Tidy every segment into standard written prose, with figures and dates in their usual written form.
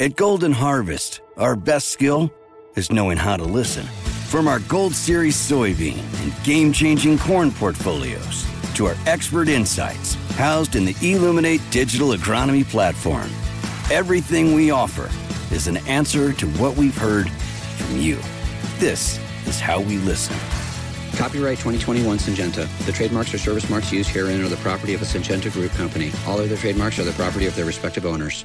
At Golden Harvest, our best skill is knowing how to listen. From our Gold Series soybean and game-changing corn portfolios to our expert insights housed in the Illuminate digital agronomy platform, everything we offer is an answer to what we've heard from you. This is how we listen. Copyright 2021 Syngenta. The trademarks or service marks used herein are the property of a Syngenta Group company. All other trademarks are the property of their respective owners.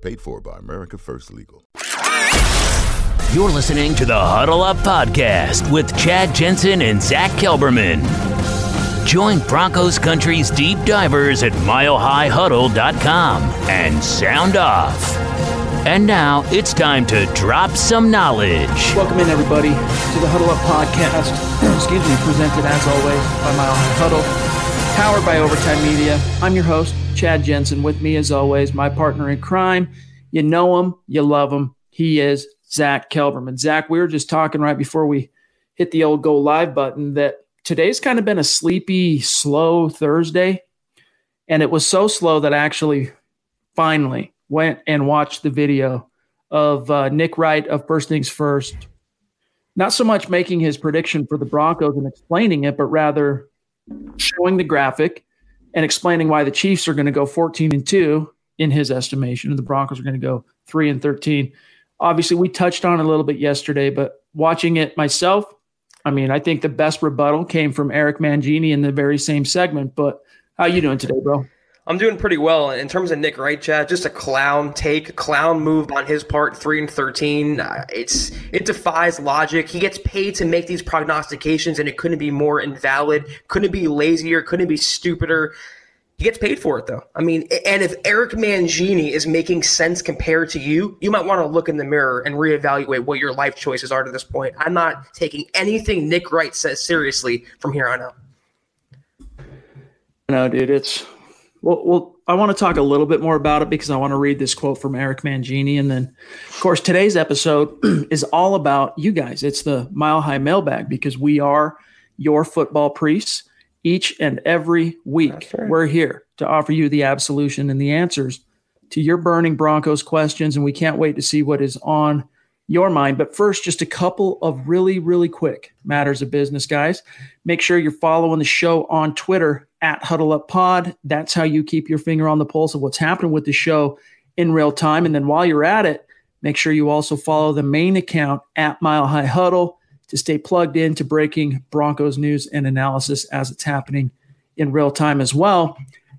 Paid for by America First Legal. You're listening to the Huddle Up Podcast with Chad Jensen and Zach Kelberman. Join Broncos Country's deep divers at milehighhuddle.com and sound off. And now it's time to drop some knowledge. Welcome in, everybody, to the Huddle Up Podcast. Presented, as always, by Mile High Huddle, powered by Overtime Media. I'm your host, Chad Jensen. With me, as always, my partner in crime. You know him, you love him. He is Zach Kelberman. Zach, we were just talking right before we hit the old go live button that today's kind of been a sleepy, slow Thursday. And it was so slow that I actually finally went and watched the video of Nick Wright of First Things First, not so much making his prediction for the Broncos and explaining it, but rather showing the graphic and explaining why the Chiefs are going to go 14-2 in his estimation, and the Broncos are going to go 3-13. Obviously, we touched on it a little bit yesterday, but watching it myself, I mean, I think the best rebuttal came from Eric Mangini in the very same segment. But how you doing today, bro? I'm doing pretty well. In terms of Nick Wright, Chad, just a clown take, a clown move on his part, 3-13. It defies logic. He gets paid to make these prognostications, and it couldn't be more invalid, couldn't be lazier, couldn't be stupider. He gets paid for it, though. I mean, and if Eric Mangini is making sense compared to you, you might want to look in the mirror and reevaluate what your life choices are to this point. I'm not taking anything Nick Wright says seriously from here on out. No, dude, it's... Well, I want to talk a little bit more about it because I want to read this quote from Eric Mangini. And then, of course, today's episode is all about you guys. It's the Mile High Mailbag because we are your football priests each and every week. Right. We're here to offer you the absolution and the answers to your burning Broncos questions. And we can't wait to see what is on your mind. But first, just a couple of really, really quick matters of business, guys. Make sure you're following the show on Twitter at Huddle Up Pod. That's how you keep your finger on the pulse of what's happening with the show in real time. And then while you're at it, make sure you also follow the main account at Mile High Huddle to stay plugged in to breaking Broncos news and analysis as it's happening in real time as well.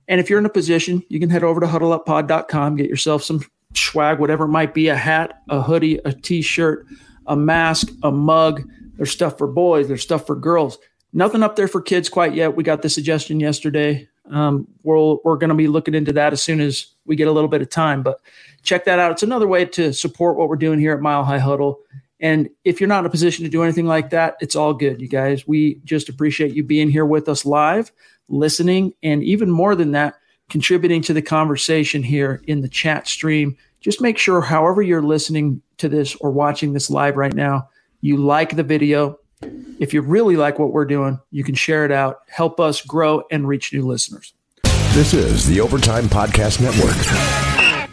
And if you're in a position, you can head over to huddleuppod.com, get yourself some swag, whatever it might be, a hat, a hoodie, a t-shirt, a mask, a mug. There's stuff for boys. There's stuff for girls. Nothing up there for kids quite yet. We got the suggestion yesterday. We're going to be looking into that as soon as we get a little bit of time, but check that out. It's another way to support what we're doing here at Mile High Huddle. And if you're not in a position to do anything like that, it's all good, you guys. We just appreciate you being here with us live, listening, and even more than that, contributing to the conversation here in the chat stream. Just make sure, however you're listening to this or watching this live right now, you like the video. If you really like what we're doing, you can share it out. Help us grow and reach new listeners. This is the Overtime Podcast Network.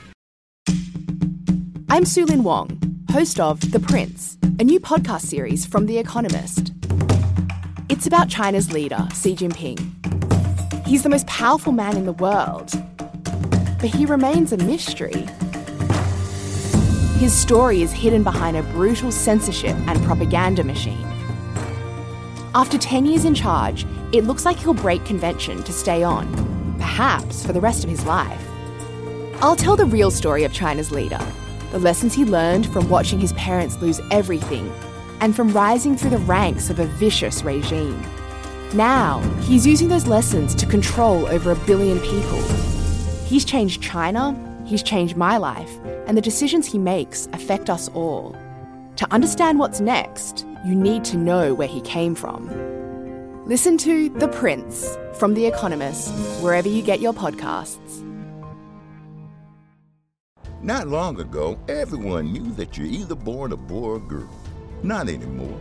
I'm Sulin Wong, host of The Prince, a new podcast series from The Economist. It's about China's leader, Xi Jinping. He's the most powerful man in the world, but he remains a mystery. His story is hidden behind a brutal censorship and propaganda machine. After 10 years in charge, it looks like he'll break convention to stay on, perhaps for the rest of his life. I'll tell the real story of China's leader, the lessons he learned from watching his parents lose everything and from rising through the ranks of a vicious regime. Now, he's using those lessons to control over 1 billion people. He's changed China, he's changed my life, and the decisions he makes affect us all. To understand what's next, you need to know where he came from. Listen to The Prince from The Economist, wherever you get your podcasts. Not long ago, everyone knew that you're either born a boy or a girl. Not anymore.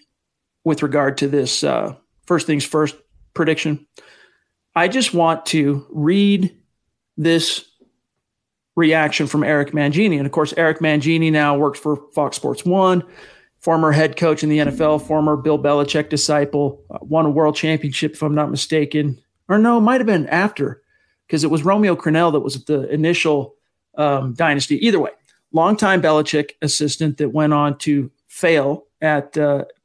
with regard to this First Things First prediction, I just want to read this reaction from Eric Mangini. And of course, Eric Mangini now works for Fox Sports 1. Former head coach in the NFL, former Bill Belichick disciple, won a world championship, if I'm not mistaken. Or no, it might have been after, because it was Romeo Crennel that was the initial dynasty. Either way, longtime Belichick assistant that went on to fail at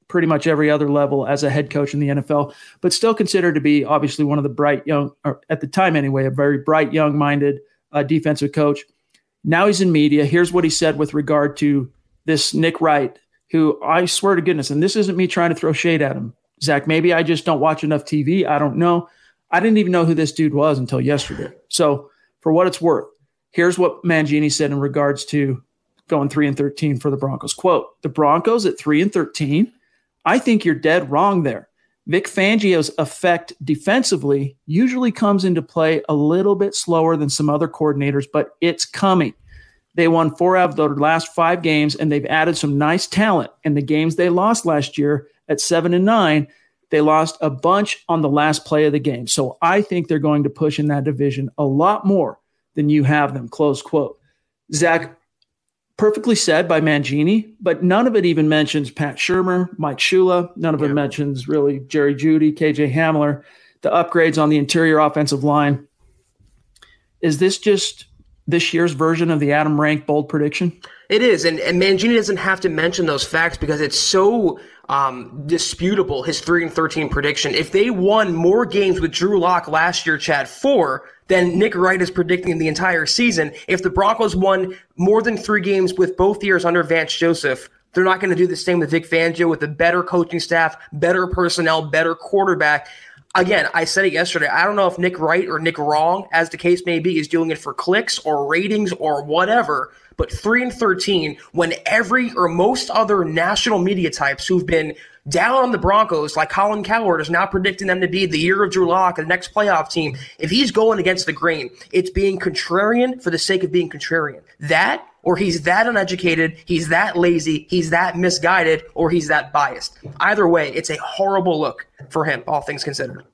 pretty much every other level as a head coach in the NFL, but still considered to be obviously one of the bright young, or at the time anyway, a very bright, young-minded defensive coach. Now he's in media. Here's what he said with regard to this Nick Wright, who I swear to goodness, and this isn't me trying to throw shade at him, Zach, maybe I just don't watch enough TV. I don't know. I didn't even know who this dude was until yesterday. So for what it's worth, here's what Mangini said in regards to going 3-13 for the Broncos. Quote, the Broncos at 3-13, I think you're dead wrong there. Vic Fangio's effect defensively usually comes into play a little bit slower than some other coordinators, but it's coming. They won 4 out of their last 5 games, and they've added some nice talent. And the games they lost last year at 7-9, they lost a bunch on the last play of the game. So I think they're going to push in that division a lot more than you have them, close quote. Zach, perfectly said by Mangini, but none of it even mentions Pat Shurmur, Mike Shula. None of it mentions really Jerry Jeudy, K.J. Hamler, the upgrades on the interior offensive line. Is this just this year's version of the Adam Rank bold prediction? It is, and Mangini doesn't have to mention those facts because it's so disputable, his 3-13 prediction. If they won more games with Drew Lock last year, Chad, 4, then Nick Wright is predicting the entire season. If the Broncos won more than 3 games with both years under Vance Joseph, they're not going to do the same with Vic Fangio with a better coaching staff, better personnel, better quarterback. Again, I said it yesterday. I don't know if Nick Wright or Nick Wrong, as the case may be, is doing it for clicks or ratings or whatever. But 3-13, when every or most other national media types who've been down on the Broncos, like Colin Cowherd, is now predicting them to be the year of Drew Lock, the next playoff team. If he's going against the grain, it's being contrarian for the sake of being contrarian. That, or he's that uneducated, he's that lazy, he's that misguided, or he's that biased. Either way, it's a horrible look for him, all things considered.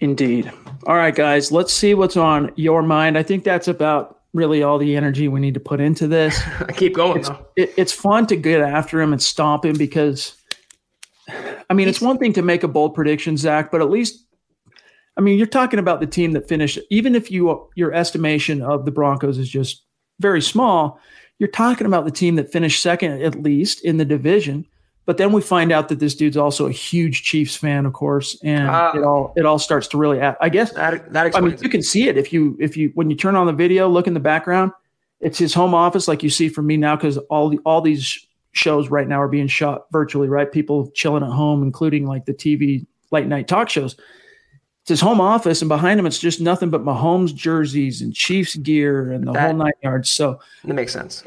Indeed. All right, guys, let's see what's on your mind. I think that's about really all the energy we need to put into this. I keep going, though. It's fun to get after him and stomp him because, I mean, it's one thing to make a bold prediction, Zach, but at least, I mean, you're talking about the team that finished, even if your estimation of the Broncos is just very small, you're talking about the team that finished second, at least, in the division. But then we find out that this dude's also a huge Chiefs fan, of course, and it all starts to really – I guess – that I mean, you can see it if you when you turn on the video, look in the background. It's his home office like you see from me now because all these shows right now are being shot virtually, right? People chilling at home, including like the TV late night talk shows. It's his home office, and behind him, it's just nothing but Mahomes jerseys and Chiefs gear and the whole 9 yards. So that makes sense.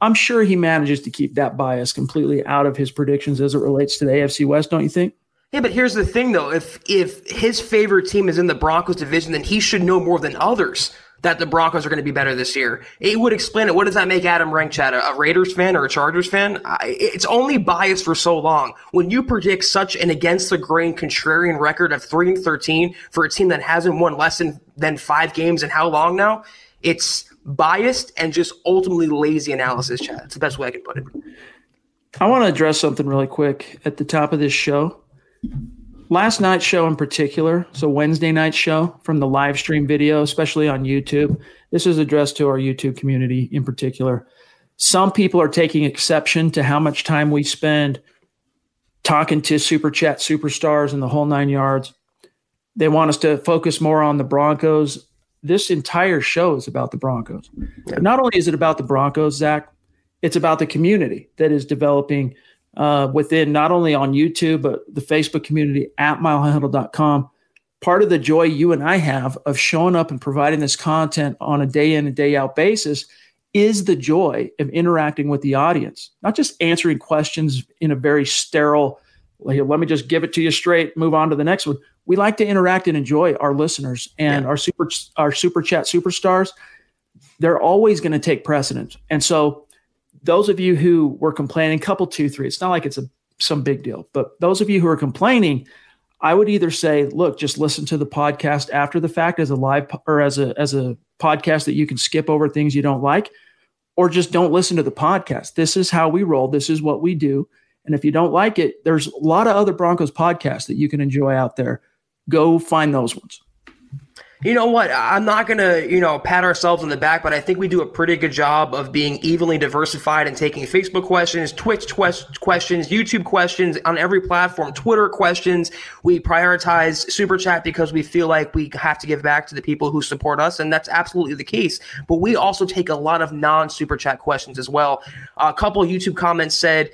I'm sure he manages to keep that bias completely out of his predictions as it relates to the AFC West, don't you think? Yeah, but here's the thing, though. If his favorite team is in the Broncos division, then he should know more than others that the Broncos are going to be better this year. It would explain it. What does that make Adam Rank, Chad, a Raiders fan or a Chargers fan? It's only biased for so long. When you predict such an against-the-grain contrarian record of 3-13 for a team that hasn't won less than 5 games in how long now, it's biased and just ultimately lazy analysis, Chad. That's the best way I could put it. I want to address something really quick at the top of this show. Last night's show in particular, so Wednesday night's show from the live stream video, especially on YouTube, this is addressed to our YouTube community in particular. Some people are taking exception to how much time we spend talking to Super Chat superstars and the whole 9 yards. They want us to focus more on the Broncos. This entire show is about the Broncos. But not only is it about the Broncos, Zach, it's about the community that is developing within not only on YouTube, but the Facebook community at milehighhuddle.com. Part of the joy you and I have of showing up and providing this content on a day in and day out basis is the joy of interacting with the audience, not just answering questions in a very sterile, let me just give it to you straight, move on to the next one. We like to interact and enjoy our listeners and our super chat superstars. They're always going to take precedence. And so those of you who were complaining, couple, two, three, it's not like it's some big deal, but those of you who are complaining, I would either say, look, just listen to the podcast after the fact as a live or as a podcast that you can skip over things you don't like, or just don't listen to the podcast. This is how we roll. This is what we do. And if you don't like it, there's a lot of other Broncos podcasts that you can enjoy out there. Go find those ones. You know what? I'm not going to, pat ourselves on the back, but I think we do a pretty good job of being evenly diversified and taking Facebook questions, Twitch questions, YouTube questions on every platform, Twitter questions. We prioritize Super Chat because we feel like we have to give back to the people who support us, and that's absolutely the case. But we also take a lot of non-Super Chat questions as well. A couple of YouTube comments said,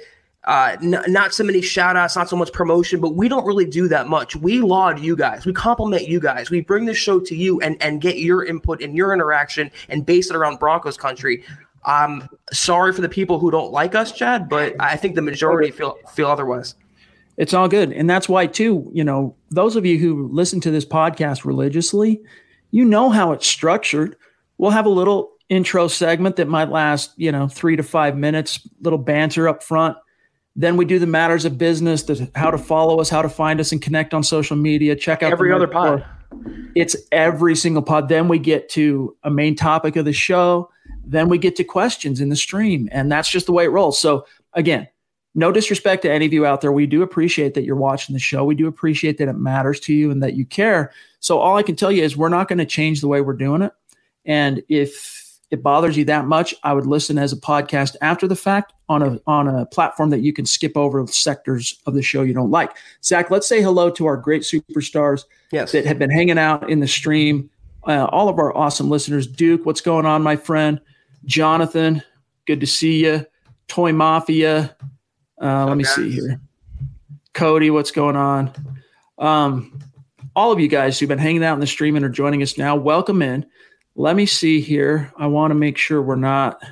not so many shout outs, not so much promotion, but we don't really do that much. We laud you guys. We compliment you guys. We bring this show to you and get your input and your interaction and base it around Broncos country. I'm sorry for the people who don't like us, Chad, but I think the majority feel otherwise. It's all good. And that's why too, those of you who listen to this podcast religiously, how it's structured. We'll have a little intro segment that might last, 3 to 5 minutes, little banter up front. Then we do the matters of business, how to follow us, how to find us and connect on social media. Check out every other pod. It's every single pod. Then we get to a main topic of the show. Then we get to questions in the stream. And that's just the way it rolls. So again, no disrespect to any of you out there. We do appreciate that you're watching the show. We do appreciate that it matters to you and that you care. So all I can tell you is we're not going to change the way we're doing it. And if it bothers you that much, I would listen as a podcast after the fact on a platform that you can skip over sectors of the show you don't like. Zach, let's say hello to our great superstars that have been hanging out in the stream. All of our awesome listeners. Duke, what's going on, my friend? Jonathan, good to see you. Toy Mafia. Let me see here. Cody, what's going on? All of you guys who've been hanging out in the stream and are joining us now, welcome in. Let me see here. I want to make sure we're not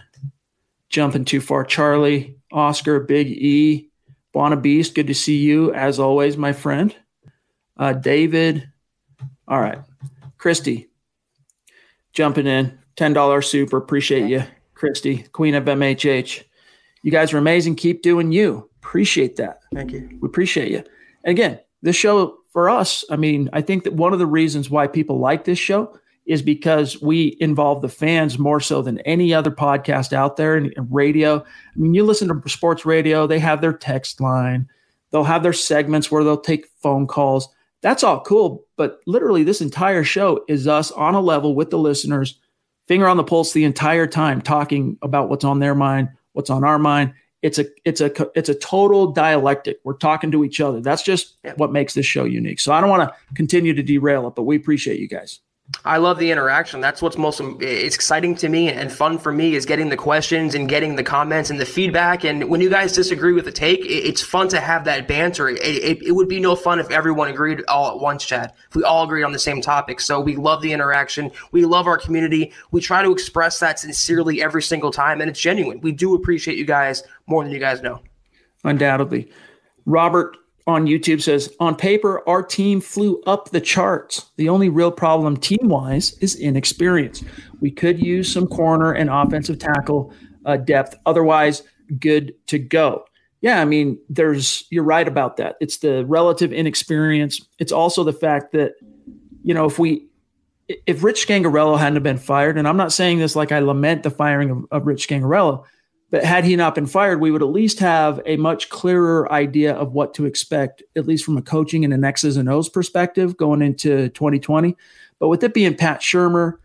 jumping too far. Charlie, Oscar, Big E, Bonabeast, good to see you as always, my friend. David, all right. Christy, jumping in. $10 super, appreciate you. Christy, Queen of MHH. You guys are amazing. Keep doing you. Appreciate that. Thank you. We appreciate you. And again, this show for us, I think that one of the reasons why people like this show is because we involve the fans more so than any other podcast out there and radio. You listen to sports radio, they have their text line. They'll have their segments where they'll take phone calls. That's all cool, but literally this entire show is us on a level with the listeners, finger on the pulse the entire time, talking about what's on their mind, what's on our mind. It's a total dialectic. We're talking to each other. That's just what makes this show unique. So I don't want to continue to derail it, but we appreciate you guys. I love the interaction. That's what's most exciting to me and fun for me, is getting the questions and getting the comments and the feedback. And when you guys disagree with a take, it's fun to have that banter. It would be no fun if everyone agreed all at once, Chad, if we all agreed on the same topic. So we love the interaction. We love our community. We try to express that sincerely every single time, and it's genuine. We do appreciate you guys more than you guys know. Undoubtedly. Robert on YouTube says, on paper, our team flew up the charts. The only real problem team-wise is inexperience. We could use some corner and offensive tackle depth. Otherwise, good to go. Yeah, I mean, you're right about that. It's the relative inexperience. It's also the fact that, you know, if Rich Gangarello hadn't been fired, and I'm not saying this like I lament the firing of Rich Gangarello, but had he not been fired, we would at least have a much clearer idea of what to expect, at least from a coaching and an X's and O's perspective going into 2020. But with it being Pat Shurmur,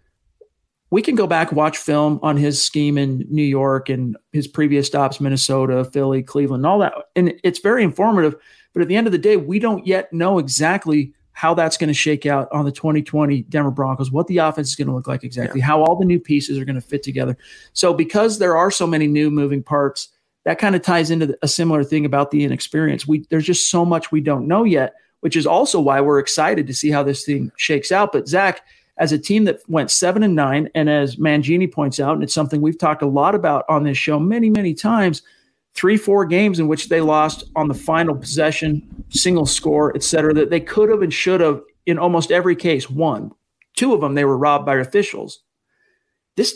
we can go back, watch film on his scheme in New York and his previous stops, Minnesota, Philly, Cleveland, all that. And it's very informative. But at the end of the day, we don't yet know exactly how that's going to shake out on the 2020 Denver Broncos, what the offense is going to look like exactly, how all the new pieces are going to fit together. So because there are so many new moving parts, that kind of ties into a similar thing about the inexperience. There's just so much we don't know yet, which is also why we're excited to see how this thing shakes out. But Zach, as a team that went 7-9, and as Mangini points out, and it's something we've talked a lot about on this show many, many times, 3-4 games in which they lost on the final possession, single score, et cetera, that they could have and should have in almost every case won. 2 of them, they were robbed by officials.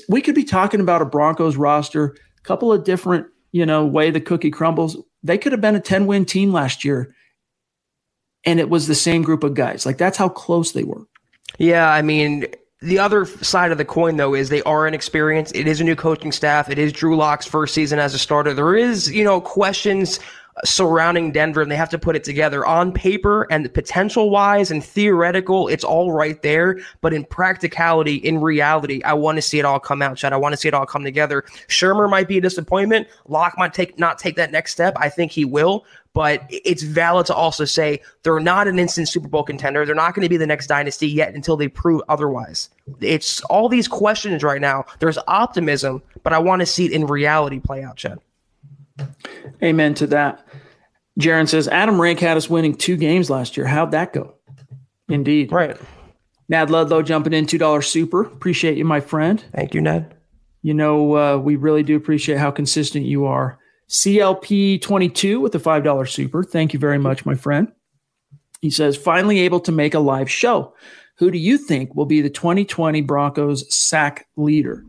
We could be talking about a Broncos roster, a couple of different, way the cookie crumbles. They could have been a 10-win team last year, and it was the same group of guys. Like, that's how close they were. Yeah, I mean, the other side of the coin, though, is they are inexperienced. It is a new coaching staff. It is Drew Lock's first season as a starter. There is, questions surrounding Denver, and they have to put it together on paper and potential-wise and theoretical. It's all right there, but in practicality, in reality, I want to see it all come out, Chad. I want to see it all come together. Shurmur might be a disappointment. Lock might not take that next step. I think he will. But it's valid to also say they're not an instant Super Bowl contender. They're not going to be the next dynasty yet until they prove otherwise. It's all these questions right now. There's optimism, but I want to see it in reality play out, Chad. Amen to that. Jaron says, Adam Rank had us winning 2 games last year. How'd that go? Indeed. Right. Nad Ludlow jumping in, $2 super. Appreciate you, my friend. Thank you, Ned. We really do appreciate how consistent you are. CLP22 with a $5 super. Thank you very much, my friend. He says, finally able to make a live show. Who do you think will be the 2020 Broncos sack leader?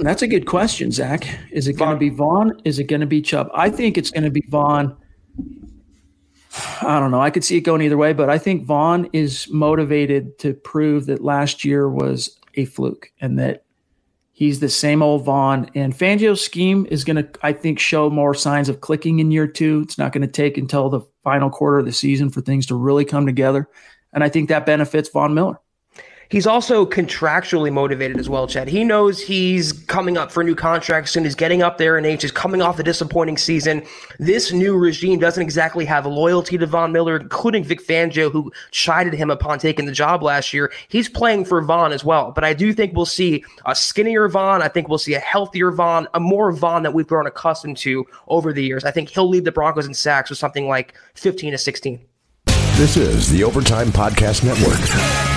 That's a good question, Zach. Is it going to be Vaughn? Is it going to be Chubb? I think it's going to be Vaughn. I don't know. I could see it going either way, but I think Vaughn is motivated to prove that last year was a fluke and that he's the same old Vaughn, and Fangio's scheme is going to, I think, show more signs of clicking in year 2. It's not going to take until the final quarter of the season for things to really come together, and I think that benefits Vaughn Miller. He's also contractually motivated as well, Chad. He knows he's coming up for a new contract soon. He's getting up there in age. He's coming off a disappointing season. This new regime doesn't exactly have a loyalty to Von Miller, including Vic Fangio, who chided him upon taking the job last year. He's playing for Vaughn as well. But I do think we'll see a skinnier Vaughn. I think we'll see a healthier Vaughn, a more Vaughn that we've grown accustomed to over the years. I think he'll lead the Broncos in sacks with something like 15 to 16. This is the Overtime Podcast Network.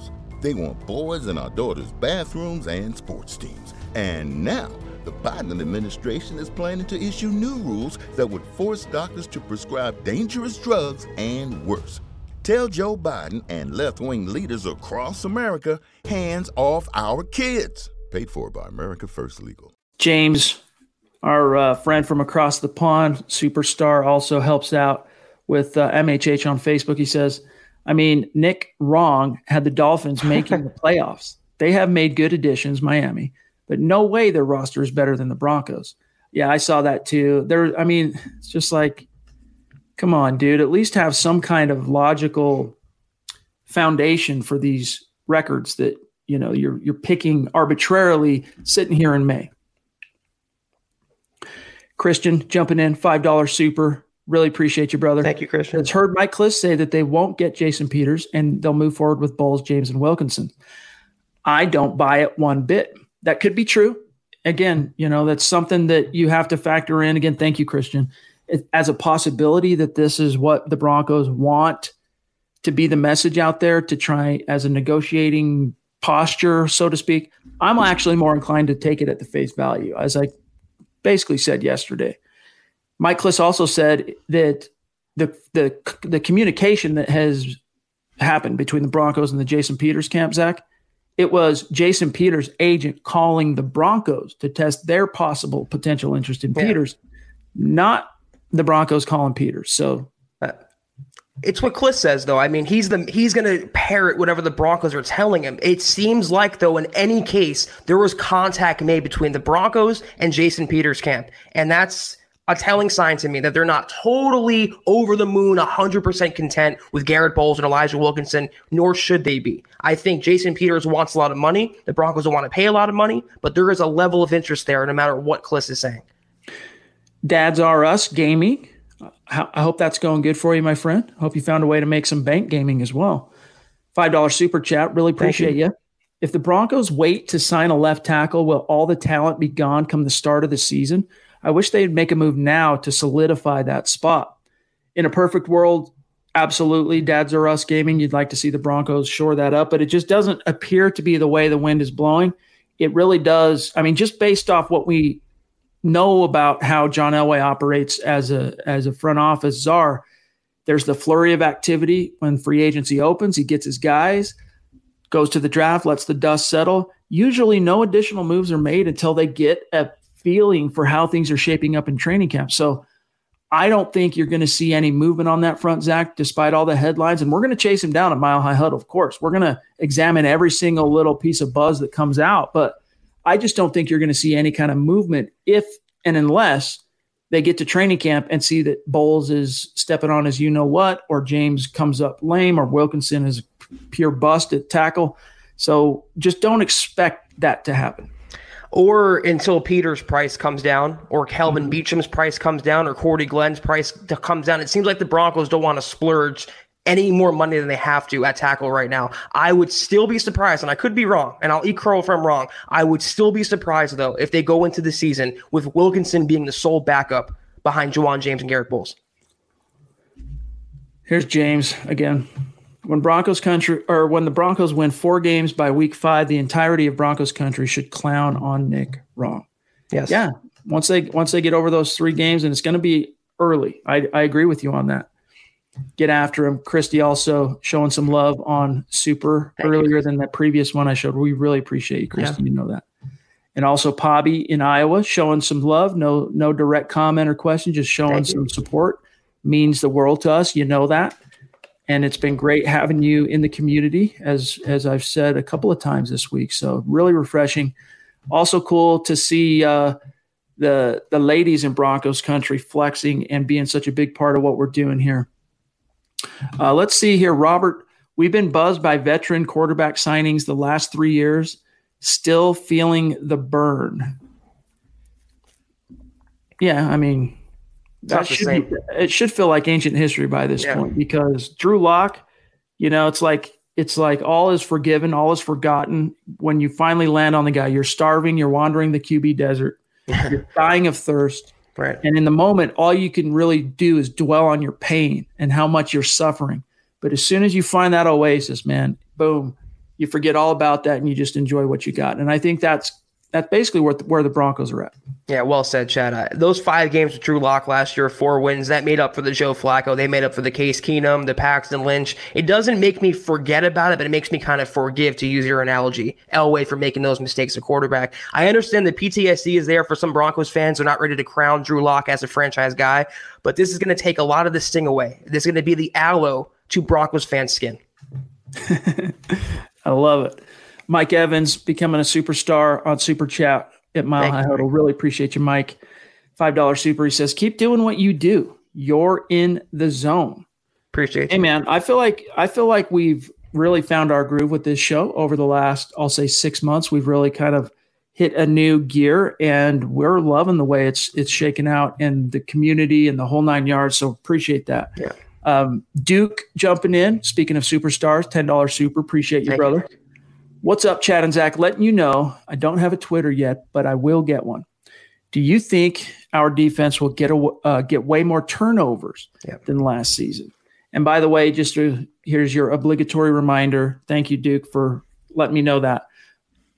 They want boys in our daughters' bathrooms and sports teams. And now, the Biden administration is planning to issue new rules that would force doctors to prescribe dangerous drugs and worse. Tell Joe Biden and left-wing leaders across America, hands off our kids. Paid for by America First Legal. James, our friend from across the pond, superstar, also helps out with MHH on Facebook. He says, Nick Wrong had the Dolphins making the playoffs. They have made good additions, Miami, but no way their roster is better than the Broncos. Yeah, I saw that too. It's just like, come on, dude. At least have some kind of logical foundation for these records that, you're picking arbitrarily sitting here in May. Christian jumping in, $5 super. Really appreciate you, brother. Thank you, Christian. It's heard Mike Kliss say that they won't get Jason Peters and they'll move forward with Bolles, James, and Wilkinson. I don't buy it one bit. That could be true. Again, that's something that you have to factor in. Again, thank you, Christian. As a possibility that this is what the Broncos want to be the message out there to try as a negotiating posture, so to speak, I'm actually more inclined to take it at the face value, as I basically said yesterday. Mike Kliss also said that the communication that has happened between the Broncos and the Jason Peters camp, Zach, it was Jason Peters' agent calling the Broncos to test their possible potential interest in Peters, not the Broncos calling Peters. So it's what Kliss says, though. He's going to parrot whatever the Broncos are telling him. It seems like, though, in any case, there was contact made between the Broncos and Jason Peters' camp, and that's a telling sign to me that they're not totally over the moon, 100% content with Garrett Bolles and Elijah Wilkinson, nor should they be. I think Jason Peters wants a lot of money. The Broncos will want to pay a lot of money, but there is a level of interest there no matter what Kliss is saying. Dads Are Us Gaming. I hope that's going good for you, my friend. Hope you found a way to make some bank gaming as well. $5 super chat. Really appreciate you. If the Broncos wait to sign a left tackle, will all the talent be gone come the start of the season? I wish they'd make a move now to solidify that spot. In a perfect world, absolutely, Dads Are Us Gaming, you'd like to see the Broncos shore that up, but it just doesn't appear to be the way the wind is blowing. It really does. Just based off what we know about how John Elway operates as a front office czar, there's the flurry of activity when free agency opens. He gets his guys, goes to the draft, lets the dust settle. Usually no additional moves are made until they get a feeling for how things are shaping up in training camp. So I don't think you're going to see any movement on that front, Zach, despite all the headlines. And we're going to chase him down at Mile High Huddle, of course. We're going to examine every single little piece of buzz that comes out. But I just don't think you're going to see any kind of movement if and unless they get to training camp and see that Bolles is stepping on his you-know-what, or James comes up lame, or Wilkinson is pure bust at tackle. So just don't expect that to happen. Or until Peters' price comes down, or Kelvin Beecham's price comes down, or Cordy Glenn's price comes down. It seems like the Broncos don't want to splurge any more money than they have to at tackle right now. I would still be surprised, and I could be wrong, and I'll eat crow if I'm wrong. I would still be surprised, though, if they go into the season with Wilkinson being the sole backup behind Ja'Wuan James and Garrett Bolles. Here's James again. When the Broncos win 4 games by week 5, the entirety of Broncos country should clown on Nick Wrong. Yes. Yeah. Once they get over those 3 games, and it's going to be early. I agree with you on that. Get after him. Christy also showing some love on super than the previous one I showed. We really appreciate you, Christy. Yeah. You know that. And also Pobby in Iowa showing some love. No direct comment or question, just showing some support. Means the world to us. You know that. And it's been great having you in the community, as I've said a couple of times this week. So really refreshing. Also cool to see the ladies in Broncos country flexing and being such a big part of what we're doing here. Let's see here, Robert. We've been buzzed by veteran quarterback signings the last 3 years. Still feeling the burn. Yeah, I mean, that should be, it should feel like ancient history by this point, because Drew Lock, you know, it's like all is forgiven, all is forgotten. When you finally land on the guy, you're starving, you're wandering the QB desert, you're dying of thirst. Right. And in the moment, all you can really do is dwell on your pain and how much you're suffering. But as soon as you find that oasis, man, boom, you forget all about that and you just enjoy what you got. And I think that's basically where the Broncos are at. Yeah, well said, Chad. Those 5 games with Drew Lock last year, 4 wins, that made up for the Joe Flacco. They made up for the Case Keenum, the Paxton Lynch. It doesn't make me forget about it, but it makes me kind of forgive, to use your analogy, Elway for making those mistakes at quarterback. I understand the PTSD is there for some Broncos fans who are not ready to crown Drew Lock as a franchise guy, but this is going to take a lot of the sting away. This is going to be the aloe to Broncos fans' skin. I love it. Mike Evans becoming a superstar on Super Chat at Mile High Huddle. Really appreciate you, Mike. $5 super. He says, keep doing what you do. You're in the zone. Appreciate it. Hey, man, I feel like we've really found our groove with this show over the last, I'll say, 6 months. We've really kind of hit a new gear, and we're loving the way it's shaken out and the community and the whole 9 yards. So appreciate that. Yeah. Duke jumping in. Speaking of superstars, $10 super. Appreciate you, brother. You. What's up, Chad and Zach? Letting you know, I don't have a Twitter yet, but I will get one. Do you think our defense will get way more turnovers than last season? And by the way, here's your obligatory reminder. Thank you, Duke, for letting me know that.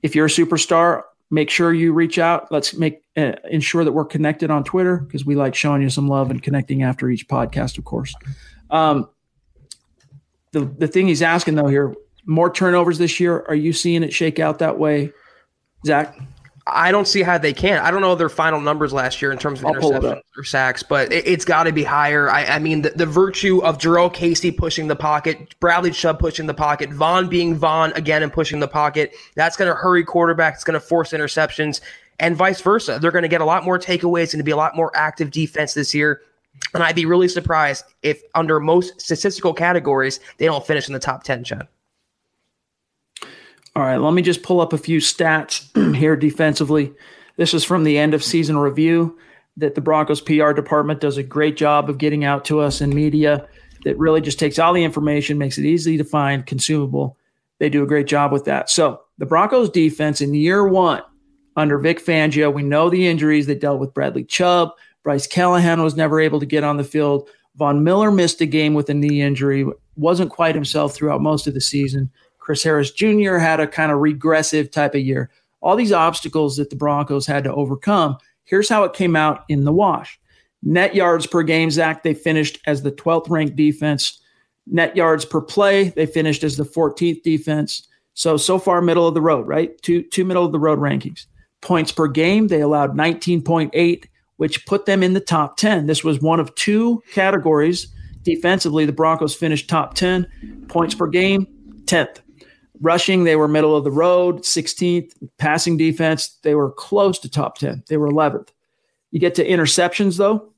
If you're a superstar, make sure you reach out. Let's ensure that we're connected on Twitter, because we like showing you some love and connecting after each podcast, of course. The thing he's asking, though, here, more turnovers this year. Are you seeing it shake out that way, Zach? I don't see how they can. I don't know their final numbers last year in terms of interceptions or sacks, but it's got to be higher. I mean, the virtue of Jarrell Casey pushing the pocket, Bradley Chubb pushing the pocket, Vaughn being Vaughn again and pushing the pocket, that's going to hurry quarterbacks. It's going to force interceptions and vice versa. They're going to get a lot more takeaways. It's going to be a lot more active defense this year. And I'd be really surprised if under most statistical categories, they don't finish in the top 10, Chad. All right, let me just pull up a few stats here defensively. This is from the end of season review that the Broncos PR department does a great job of getting out to us in media, that really just takes all the information, makes it easy to find, consumable. They do a great job with that. So the Broncos defense in year one under Vic Fangio, we know the injuries. They dealt with Bradley Chubb. Bryce Callahan was never able to get on the field. Vaughn Miller missed a game with a knee injury, wasn't quite himself throughout most of the season. Chris Harris Jr. had a kind of regressive type of year. All these obstacles that the Broncos had to overcome, here's how it came out in the wash. Net yards per game, Zach, they finished as the 12th-ranked defense. Net yards per play, they finished as the 14th defense. So far, middle of the road, right? Two middle-of-the-road rankings. Points per game, they allowed 19.8, which put them in the top 10. This was one of 2 categories. Defensively, the Broncos finished top 10. Points per game, 10th. Rushing, they were middle of the road, 16th. Passing defense, they were close to top 10. They were 11th. You get to interceptions, though,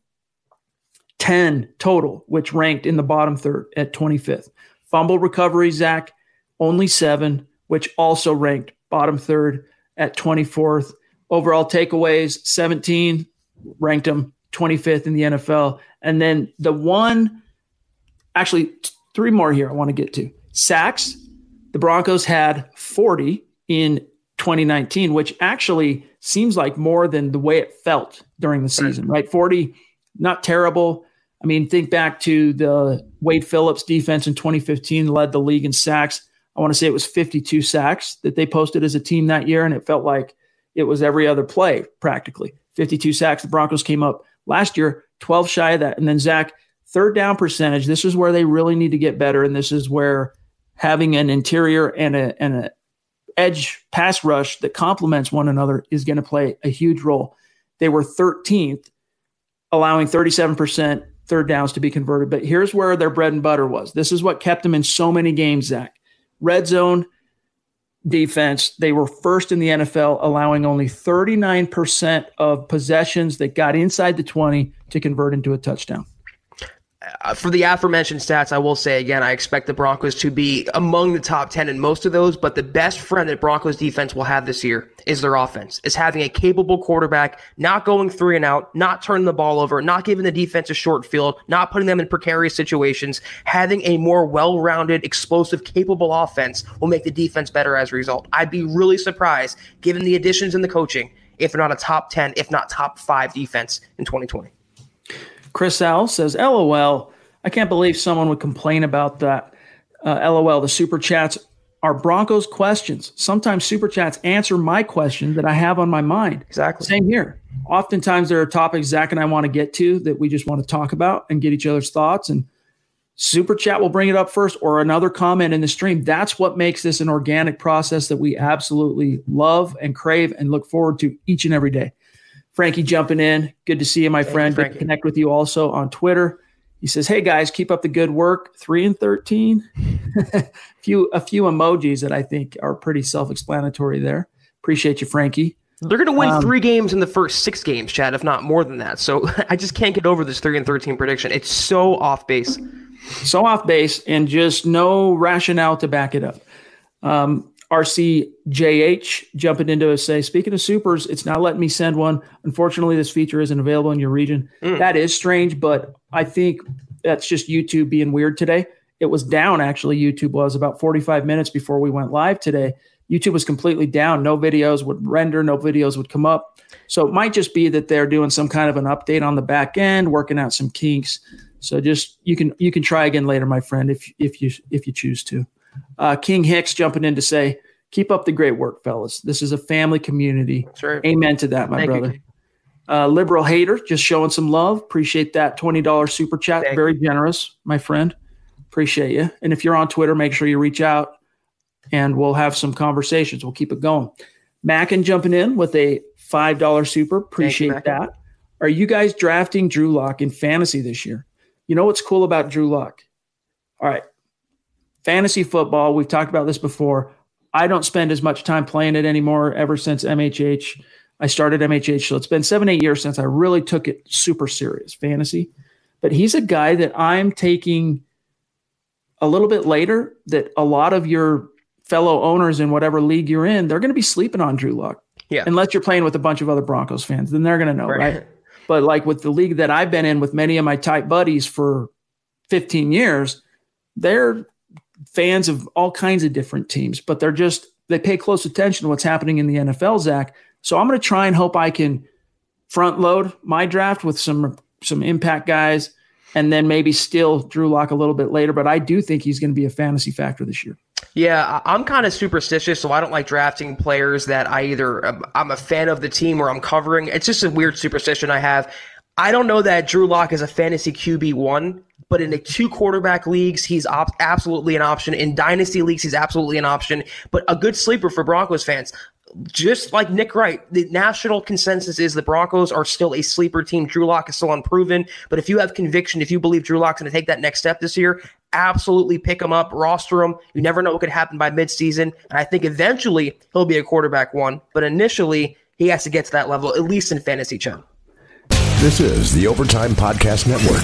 10 total, which ranked in the bottom third at 25th. Fumble recovery, Zach, only 7, which also ranked bottom third at 24th. Overall takeaways, 17, ranked them 25th in the NFL. And then the one, actually 3 more here I want to get to. Sacks. The Broncos had 40 in 2019, which actually seems like more than the way it felt during the season, right? 40, not terrible. I mean, think back to the Wade Phillips defense in 2015, led the league in sacks. I want to say it was 52 sacks that they posted as a team that year, and it felt like it was every other play practically. 52 sacks. The Broncos came up last year, 12 shy of that. And then, Zach, third down percentage, this is where they really need to get better, and this is where – having an interior and an edge pass rush that complements one another is going to play a huge role. They were 13th, allowing 37% third downs to be converted. But here's where their bread and butter was. This is what kept them in so many games, Zach. Red zone, defense. They were first in the NFL, allowing only 39% of possessions that got inside the 20 to convert into a touchdown. For the aforementioned stats, I will say again, I expect the Broncos to be among the top 10 in most of those, but the best friend that Broncos defense will have this year is their offense, is having a capable quarterback, not going three and out, not turning the ball over, not giving the defense a short field, not putting them in precarious situations. Having a more well-rounded, explosive, capable offense will make the defense better as a result. I'd be really surprised, given the additions in the coaching, if they're not a top 10, if not top 5 defense in 2020. Chris Al says, LOL, I can't believe someone would complain about that. LOL, the Super Chats are Broncos questions. Sometimes Super Chats answer my question that I have on my mind. Exactly. Same here. Oftentimes there are topics Zach and I want to get to that we just want to talk about and get each other's thoughts. And Super Chat will bring it up first or another comment in the stream. That's what makes this an organic process that we absolutely love and crave and look forward to each and every day. Frankie jumping in. Good to see you, my friend. Good to connect with you also on Twitter. He says, hey, guys, keep up the good work. 3 and 13. A few emojis that I think are pretty self-explanatory there. Appreciate you, Frankie. They're going to win 3 games in the first 6 games, Chad, if not more than that. So I just can't get over this 3 and 13 prediction. It's so off base. So off base and just no rationale to back it up. RCJH jumping into a say, speaking of supers, it's not letting me send one. Unfortunately, this feature isn't available in your region. That is strange, but I think that's just YouTube being weird today. It was down, actually. YouTube was about 45 minutes before we went live today. YouTube was completely down. No videos would render. No videos would come up. So it might just be that they're doing some kind of an update on the back end, working out some kinks. So just you can try again later, my friend, if you choose to. King Hicks jumping in to say, keep up the great work, fellas. This is a family community. Right. Amen to that, my brother. Liberal Hater, just showing some love. Appreciate that $20 super chat. Very generous, my friend. Appreciate you. And if you're on Twitter, make sure you reach out and we'll have some conversations. We'll keep it going. Mackin jumping in with a $5 super. Appreciate that. Are you guys drafting Drew Lock in fantasy this year? You know what's cool about Drew Lock? All right. Fantasy football, we've talked about this before. I don't spend as much time playing it anymore ever since MHH. I started MHH, so it's been 7-8 years since I really took it super serious, fantasy. But he's a guy that I'm taking a little bit later that a lot of your fellow owners in whatever league you're in, they're going to be sleeping on Drew Lock. Yeah. Unless you're playing with a bunch of other Broncos fans, then they're going to know, right? But like with the league that I've been in with many of my tight buddies for 15 years, they're fans of all kinds of different teams, but they pay close attention to what's happening in the NFL, Zach. So I'm going to try and hope I can front load my draft with some impact guys and then maybe still Drew Lock a little bit later. But I do think he's going to be a fantasy factor this year. Yeah, I'm kind of superstitious, so I don't like drafting players that I'm a fan of the team or I'm covering. It's just a weird superstition I have. I don't know that Drew Lock is a fantasy QB1, but in the 2 quarterback leagues, he's absolutely an option. In dynasty leagues, he's absolutely an option, but a good sleeper for Broncos fans. Just like Nick Wright, the national consensus is the Broncos are still a sleeper team. Drew Lock is still unproven, but if you have conviction, if you believe Drew Lock's going to take that next step this year, absolutely pick him up, roster him. You never know what could happen by midseason, and I think eventually he'll be a quarterback 1, but initially he has to get to that level, at least in fantasy chat. This is the Overtime Podcast Network.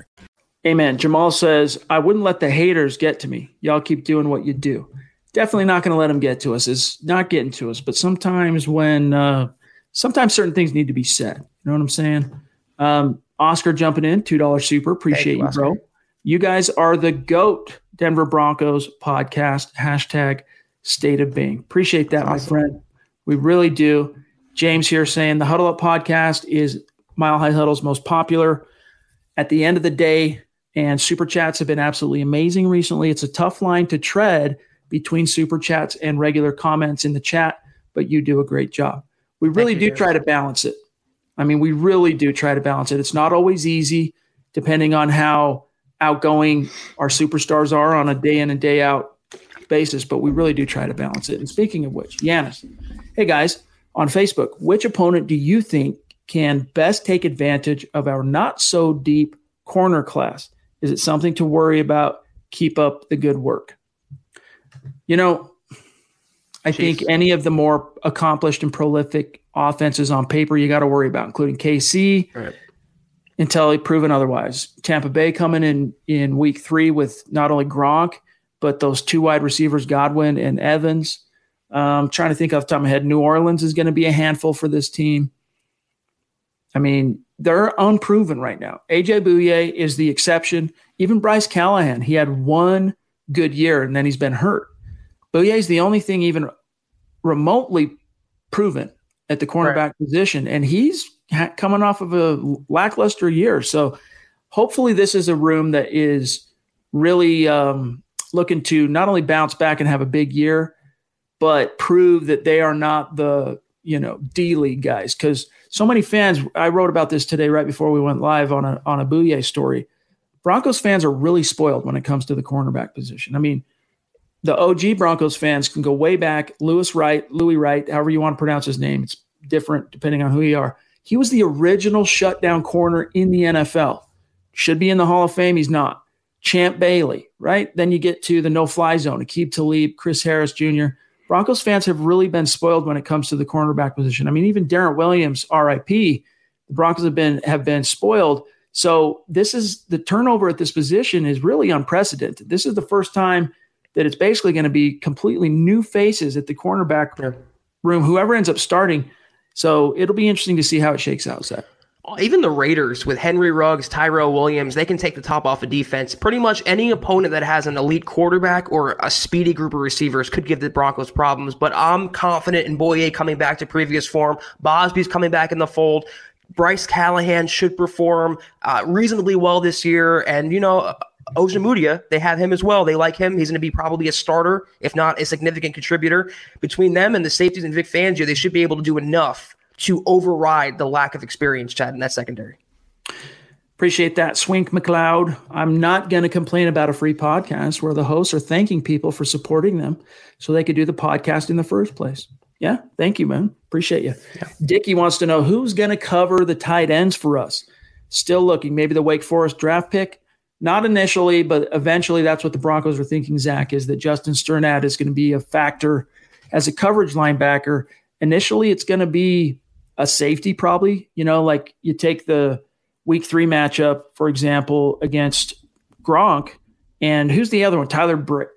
Amen. Jamal says, I wouldn't let the haters get to me. Y'all keep doing what you do. Definitely not going to let them get to us. It's not getting to us. But sometimes when sometimes certain things need to be said. You know what I'm saying? Oscar jumping in, $2 super. Appreciate you, bro. You guys are the GOAT Denver Broncos podcast. # State of Being. Appreciate that, my friend. We really do. James here saying the Huddle Up podcast is Mile High Huddle's most popular at the end of the day, and super chats have been absolutely amazing recently. It's a tough line to tread between super chats and regular comments in the chat, but you do a great job. We really do try to balance it. I mean, we really do try to balance it. It's not always easy, depending on how outgoing our superstars are on a day in and day out basis, but we really do try to balance it. And speaking of which, Yanis, hey guys, on Facebook, which opponent do you think can best take advantage of our not-so-deep corner class? Is it something to worry about? Keep up the good work. You know, I think any of the more accomplished and prolific offenses on paper you got to worry about, including KC, right, until proven otherwise. Tampa Bay coming in week 3 with not only Gronk, but those two wide receivers, Godwin and Evans. Trying to think off the top of my head, New Orleans is going to be a handful for this team. I mean, they're unproven right now. A.J. Bouye is the exception. Even Bryce Callahan, he had one good year, and then he's been hurt. Bouye is the only thing even remotely proven at the cornerback position, and he's coming off of a lackluster year. So hopefully this is a room that is really looking to not only bounce back and have a big year, but prove that they are not the – you know, D-League guys, because so many fans, I wrote about this today right before we went live on a Bouye story. Broncos fans are really spoiled when it comes to the cornerback position. I mean, the OG Broncos fans can go way back. Louis Wright, however you want to pronounce his name. It's different depending on who you are. He was the original shutdown corner in the NFL. Should be in the Hall of Fame. He's not. Champ Bailey, right? Then you get to the no-fly zone. Aqib Talib, Chris Harris Jr., Broncos fans have really been spoiled when it comes to the cornerback position. I mean, even Darren Williams, RIP, the Broncos have been spoiled. So this is the turnover at this position is really unprecedented. This is the first time that it's basically going to be completely new faces at the cornerback room, whoever ends up starting. So it'll be interesting to see how it shakes out, Seth. Even the Raiders with Henry Ruggs, Tyrell Williams, they can take the top off of defense. Pretty much any opponent that has an elite quarterback or a speedy group of receivers could give the Broncos problems. But I'm confident in Bouye coming back to previous form. Bausby's coming back in the fold. Bryce Callahan should perform reasonably well this year. And, you know, Ojemudia, they have him as well. They like him. He's going to be probably a starter, if not a significant contributor. Between them and the safeties and Vic Fangio, they should be able to do enough to override the lack of experience, Chad, in that secondary. Appreciate that, Swink McLeod. I'm not going to complain about a free podcast where the hosts are thanking people for supporting them so they could do the podcast in the first place. Yeah, thank you, man. Appreciate you. Yeah. Dickie wants to know who's going to cover the tight ends for us. Still looking. Maybe the Wake Forest draft pick. Not initially, but eventually that's what the Broncos were thinking, Zach, is that Justin Sternad is going to be a factor as a coverage linebacker. Initially, it's going to be a safety probably, you know, like you take the week 3 matchup, for example, against Gronk. And who's the other one?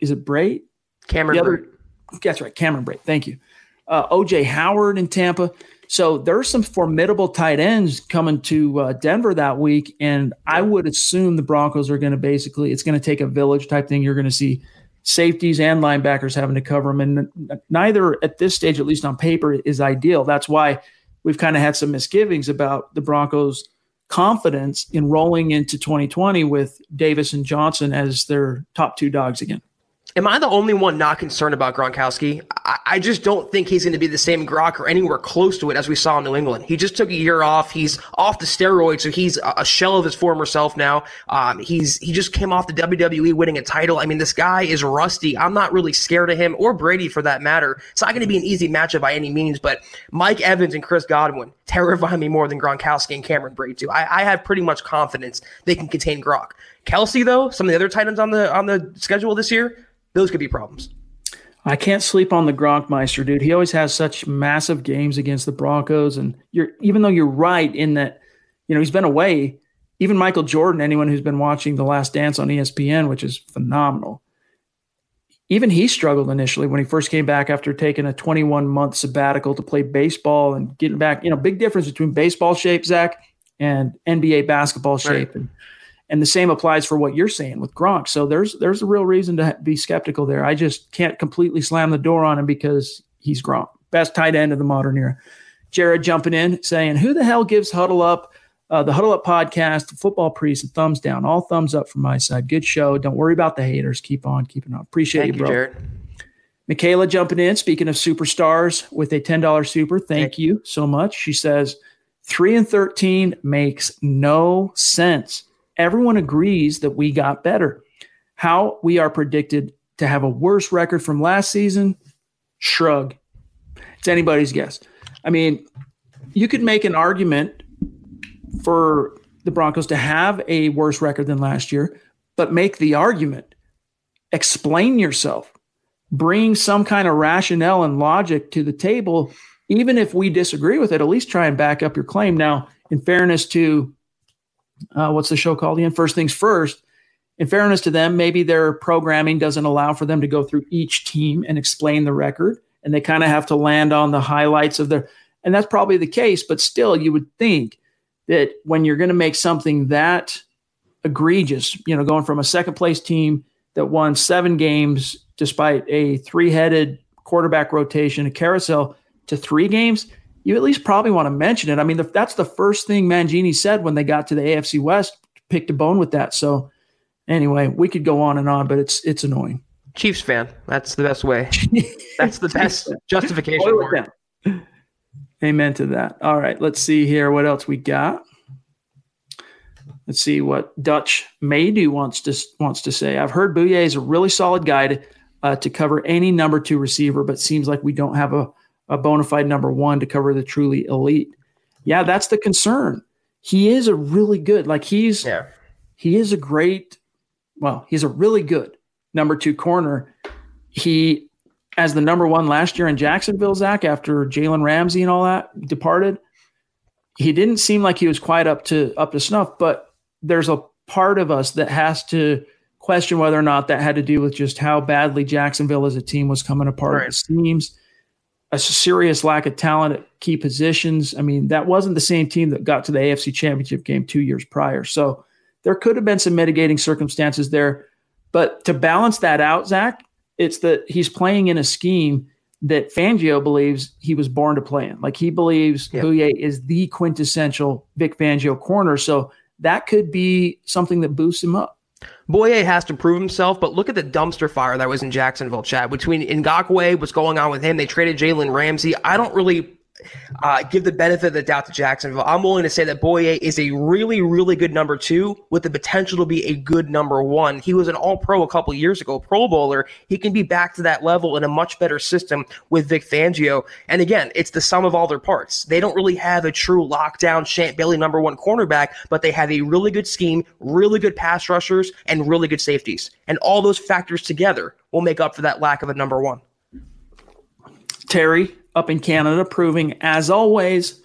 Is it Bray? Cameron Bray. That's right. Cameron Bray. Thank you. O.J. Howard in Tampa. So there's some formidable tight ends coming to Denver that week. And I would assume the Broncos are going to it's going to take a village type thing. You're going to see safeties and linebackers having to cover them. And neither at this stage, at least on paper, is ideal. That's why we've kind of had some misgivings about the Broncos' confidence in rolling into 2020 with Davis and Johnson as their top 2 dogs again. Am I the only one not concerned about Gronkowski? I just don't think he's going to be the same Gronk or anywhere close to it as we saw in New England. He just took a year off. He's off the steroids, so he's a shell of his former self now. He just came off the WWE winning a title. I mean, this guy is rusty. I'm not really scared of him or Brady for that matter. It's not going to be an easy matchup by any means, but Mike Evans and Chris Godwin terrify me more than Gronkowski and Cameron Brate do. I have pretty much confidence they can contain Gronk. Kelce, though, some of the other tight ends on the schedule this year, those could be problems. I can't sleep on the Gronkmeister, dude. He always has such massive games against the Broncos. And even though you're right in that, you know, he's been away, even Michael Jordan, anyone who's been watching The Last Dance on ESPN, which is phenomenal, even he struggled initially when he first came back after taking a 21-month sabbatical to play baseball and getting back. You know, big difference between baseball shape, Zach, and NBA basketball shape. Right. And the same applies for what you're saying with Gronk. So there's a real reason to be skeptical there. I just can't completely slam the door on him because he's Gronk. Best tight end of the modern era. Jared jumping in saying, who the hell gives Huddle Up, the Huddle Up podcast, the football priest, a thumbs down. All thumbs up from my side. Good show. Don't worry about the haters. Keep on keeping on. Appreciate Thank you, bro. Jared. Michaela jumping in, speaking of superstars, with a $10 super. Thank you so much. She says, 3-13 makes no sense. Everyone agrees that we got better. How we are predicted to have a worse record from last season? Shrug. It's anybody's guess. I mean, you could make an argument for the Broncos to have a worse record than last year, but make the argument. Explain yourself. Bring some kind of rationale and logic to the table. Even if we disagree with it, at least try and back up your claim. Now, in fairness to what's the show called again? First Things First. In fairness to them, maybe their programming doesn't allow for them to go through each team and explain the record, and they kind of have to land on the highlights of their – and that's probably the case, but still you would think that when you're going to make something that egregious, you know, going from a second-place team that won 7 games despite a 3-headed quarterback rotation, a carousel, to 3 games – you at least probably want to mention it. I mean, that's the first thing Mangini said when they got to the AFC West, picked a bone with that. So anyway, we could go on and on, but it's annoying. Chiefs fan. That's the best way. That's the best justification for it. Amen to that. All right, let's see here what else we got. Let's see what Dutch Maydew wants to say. I've heard Bouye is a really solid guy to cover any number 2 receiver, but seems like we don't have a bona fide number 1 to cover the truly elite. Yeah, that's the concern. He is a really good, like he's a really good number 2 corner. He, as the number 1 last year in Jacksonville, Zach, after Jalen Ramsey and all that departed, he didn't seem like he was quite up to snuff, but there's a part of us that has to question whether or not that had to do with just how badly Jacksonville as a team was coming apart. Right. It seems a serious lack of talent at key positions. I mean, that wasn't the same team that got to the AFC Championship game 2 years prior. So there could have been some mitigating circumstances there. But to balance that out, Zach, it's that he's playing in a scheme that Fangio believes he was born to play in. Like he believes Bouye is the quintessential Vic Fangio corner. So that could be something that boosts him up. Bouye has to prove himself, but look at the dumpster fire that was in Jacksonville, Chad. Between Ngakoue, what's going on with him, they traded Jalen Ramsey. I don't really give the benefit of the doubt to Jacksonville. I'm willing to say that Bouye is a really, really good number 2 with the potential to be a good number 1. He was an all-pro a couple years ago, Pro Bowler. He can be back to that level in a much better system with Vic Fangio. And again, it's the sum of all their parts. They don't really have a true lockdown Champ Bailey number 1 cornerback, but they have a really good scheme, really good pass rushers, and really good safeties. And all those factors together will make up for that lack of a number 1. Terry up in Canada, proving, as always,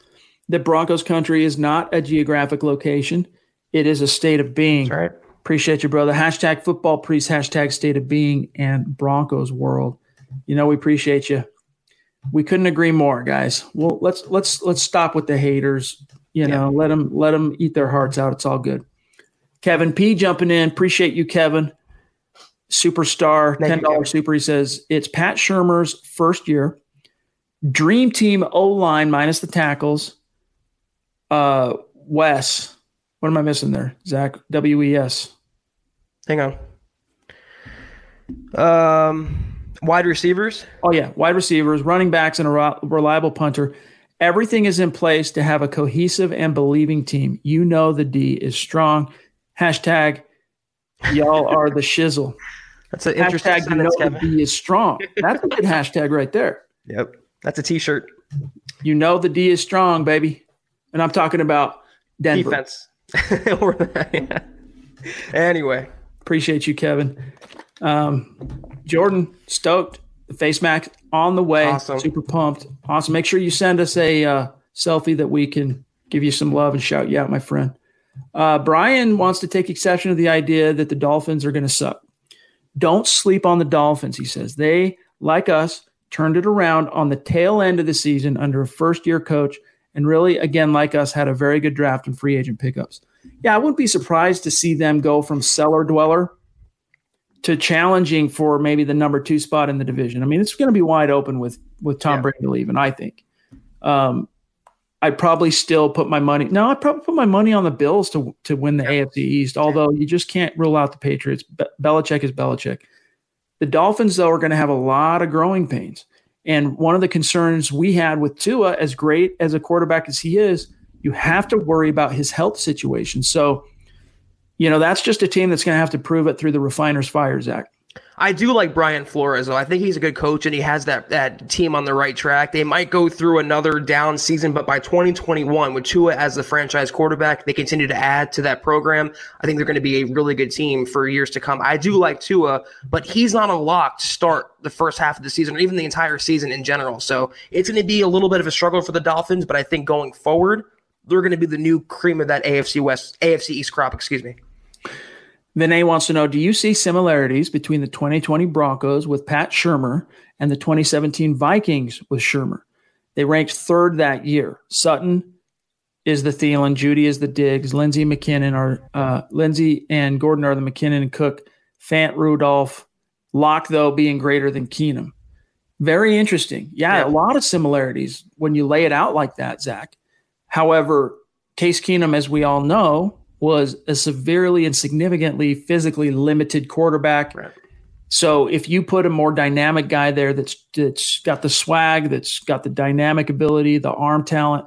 that Broncos country is not a geographic location. It is a state of being. That's right. Appreciate you, brother. Hashtag football priest, hashtag state of being, and Broncos world. You know, we appreciate you. We couldn't agree more, guys. Well, let's stop with the haters. You know, let them eat their hearts out. It's all good. Kevin P jumping in. Appreciate you, Kevin. Superstar, $10 super. He says, it's Pat Shurmur's first year. Dream team O-line minus the tackles. Wes. What am I missing there, Zach? W-E-S. Hang on. Wide receivers? Oh, yeah. Wide receivers, running backs, and a reliable punter. Everything is in place to have a cohesive and believing team. You know the D is strong. Hashtag, y'all are the shizzle. That's an interesting hashtag, sentence, you know Kevin. The D is strong. That's a good hashtag right there. Yep. That's a T-shirt. You know the D is strong, baby. And I'm talking about Denver. Defense. Yeah. Anyway. Appreciate you, Kevin. Jordan, stoked. The face mask on the way. Awesome. Super pumped. Awesome. Make sure you send us a selfie that we can give you some love and shout you out, my friend. Brian wants to take exception to the idea that the Dolphins are going to suck. Don't sleep on the Dolphins, he says. They, like us, turned it around on the tail end of the season under a first-year coach and really, again, like us, had a very good draft and free agent pickups. Yeah, I wouldn't be surprised to see them go from cellar dweller to challenging for maybe the number two spot in the division. I mean, it's going to be wide open with Tom Brady leaving, I think. I'd probably still put my money – no, I'd probably put my money on the Bills to win the AFC East, although you just can't rule out the Patriots. Belichick is Belichick. The Dolphins, though, are going to have a lot of growing pains. And one of the concerns we had with Tua, as great as a quarterback as he is, you have to worry about his health situation. So, you know, that's just a team that's going to have to prove it through the refiner's fire, Zach. I do like Brian Flores, though. I think he's a good coach, and he has that team on the right track. They might go through another down season, but by 2021, with Tua as the franchise quarterback, they continue to add to that program. I think they're going to be a really good team for years to come. I do like Tua, but he's not a lock to start the first half of the season or even the entire season in general. So it's going to be a little bit of a struggle for the Dolphins, but I think going forward, they're going to be the new cream of that AFC East crop, Vinay wants to know, do you see similarities between the 2020 Broncos with Pat Shurmur and the 2017 Vikings with Shurmur? They ranked third that year. Sutton is the Thielen, Jeudy is the Diggs, Lindsey and Gordon are the McKinnon and Cook, Fant, Rudolph, Lock, though, being greater than Keenum. Very interesting. Yeah, a lot of similarities when you lay it out like that, Zach. However, Case Keenum, as we all know, was a severely and significantly physically limited quarterback. Right. So if you put a more dynamic guy there that's got the swag, that's got the dynamic ability, the arm talent,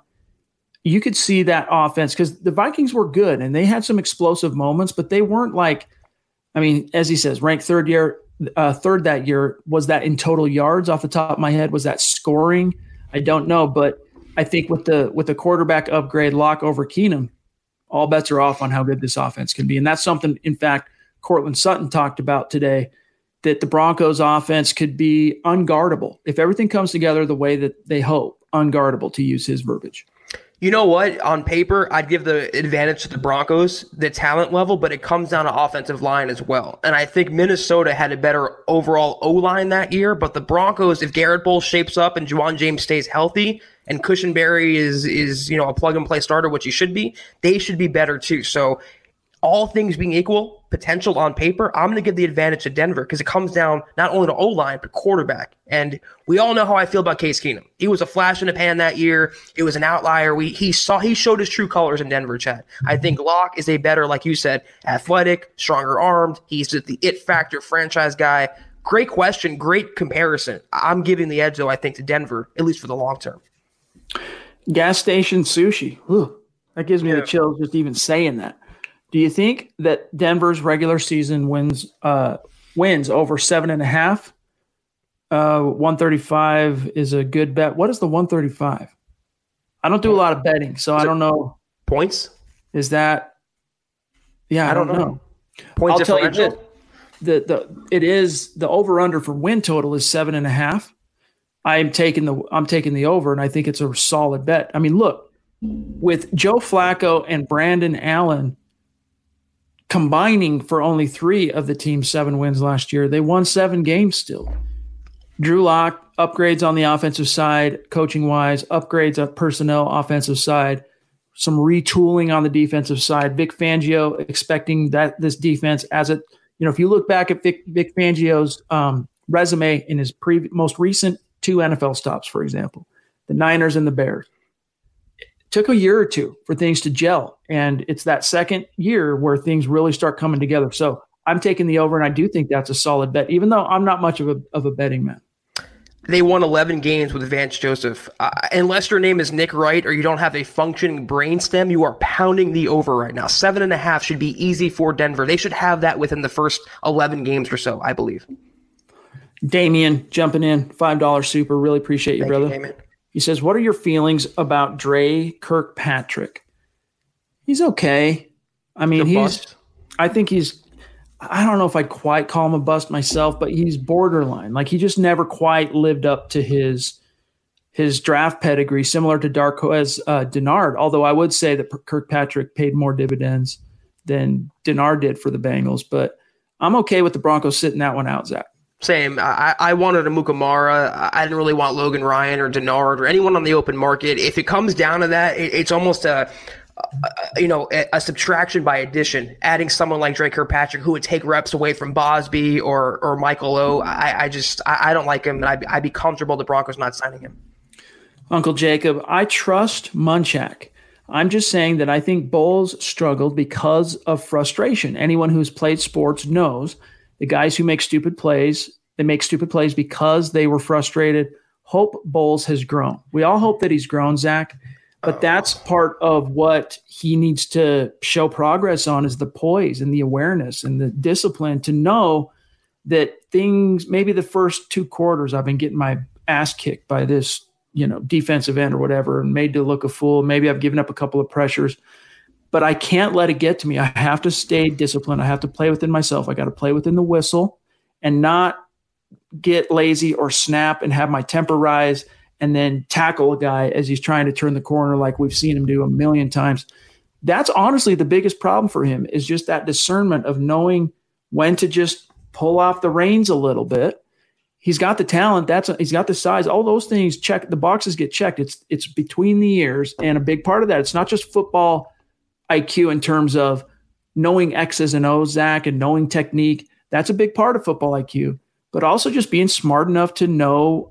you could see that offense because the Vikings were good and they had some explosive moments, but they weren't like, I mean, as he says, ranked third that year. Was that in total yards off the top of my head? Was that scoring? I don't know, but I think with the quarterback upgrade, Lock over Keenum, all bets are off on how good this offense can be. And that's something, in fact, Courtland Sutton talked about today, that the Broncos offense could be unguardable. If everything comes together the way that they hope, unguardable, to use his verbiage. You know what? On paper, I'd give the advantage to the Broncos, the talent level, but it comes down to offensive line as well. And I think Minnesota had a better overall O-line that year, but the Broncos, if Garrett Bolles shapes up and Juwan James stays healthy, and Cushenberry is you know, a plug-and-play starter, which he should be, they should be better too. So all things being equal, potential on paper, I'm going to give the advantage to Denver because it comes down not only to O-line, but quarterback. And we all know how I feel about Case Keenum. He was a flash in the pan that year. It was an outlier. He showed his true colors in Denver, Chad. I think Locke is a better, like you said, athletic, stronger-armed. He's just the it factor franchise guy. Great question, great comparison. I'm giving the edge, though, I think, to Denver, at least for the long term. Gas station sushi. Whew. That gives me the chills just even saying that. Do you think that Denver's regular season wins over 7.5? 135 is a good bet. What is the 135? I don't do a lot of betting, so I don't know. Points? Is that? Yeah, I don't know. Points differential? I'll tell you this. The over under for win total is 7.5. I'm taking the over, and I think it's a solid bet. I mean, look, with Joe Flacco and Brandon Allen combining for only 3 of the team's 7 wins last year, they won 7 games still. Drew Lock, upgrades on the offensive side, coaching-wise, upgrades of personnel, offensive side, some retooling on the defensive side. Vic Fangio expecting that this defense as it, you know, if you look back at Vic Fangio's resume in his most recent 2 NFL stops, for example, the Niners and the Bears. It took a year or two for things to gel, and it's that second year where things really start coming together. So I'm taking the over, and I do think that's a solid bet, even though I'm not much of a betting man. They won 11 games with Vance Joseph. Unless your name is Nick Wright or you don't have a functioning brainstem, you are pounding the over right now. 7.5 should be easy for Denver. They should have that within the first 11 games or so, I believe. Damien jumping in, $5 super. Really appreciate you, brother. Damien. He says, what are your feelings about Dre Kirkpatrick? He's okay. I mean, I don't know if I'd quite call him a bust myself, but he's borderline. Like, he just never quite lived up to his draft pedigree, similar to Darquez Denard, although I would say that Kirkpatrick paid more dividends than Denard did for the Bengals. But I'm okay with the Broncos sitting that one out, Zach. Same. I wanted a Mukamara. I didn't really want Logan Ryan or Denard or anyone on the open market. If it comes down to that, it's almost a subtraction by addition, adding someone like Dre Kirkpatrick who would take reps away from Bausby or Michael O. I don't like him, and I'd be comfortable the Broncos not signing him. Uncle Jacob, I trust Munchak. I'm just saying that I think Bolles struggled because of frustration. Anyone who's played sports knows the guys who make stupid plays, they make stupid plays because they were frustrated. Hope Bolles has grown. We all hope that he's grown, Zach. But that's part of what he needs to show progress on, is the poise and the awareness and the discipline to know that things, maybe the first two quarters I've been getting my ass kicked by this, defensive end or whatever, and made to look a fool. Maybe I've given up a couple of pressures, but I can't let it get to me. I have to stay disciplined. I have to play within myself. I got to play within the whistle and not get lazy or snap and have my temper rise and then tackle a guy as he's trying to turn the corner like we've seen him do a million times. That's honestly the biggest problem for him, is just that discernment of knowing when to just pull off the reins a little bit. He's got the talent. He's got the size. All those things check. The boxes get checked. It's between the ears, and a big part of that, it's not just football IQ in terms of knowing X's and O's, Zach, and knowing technique. That's a big part of football IQ, but also just being smart enough to know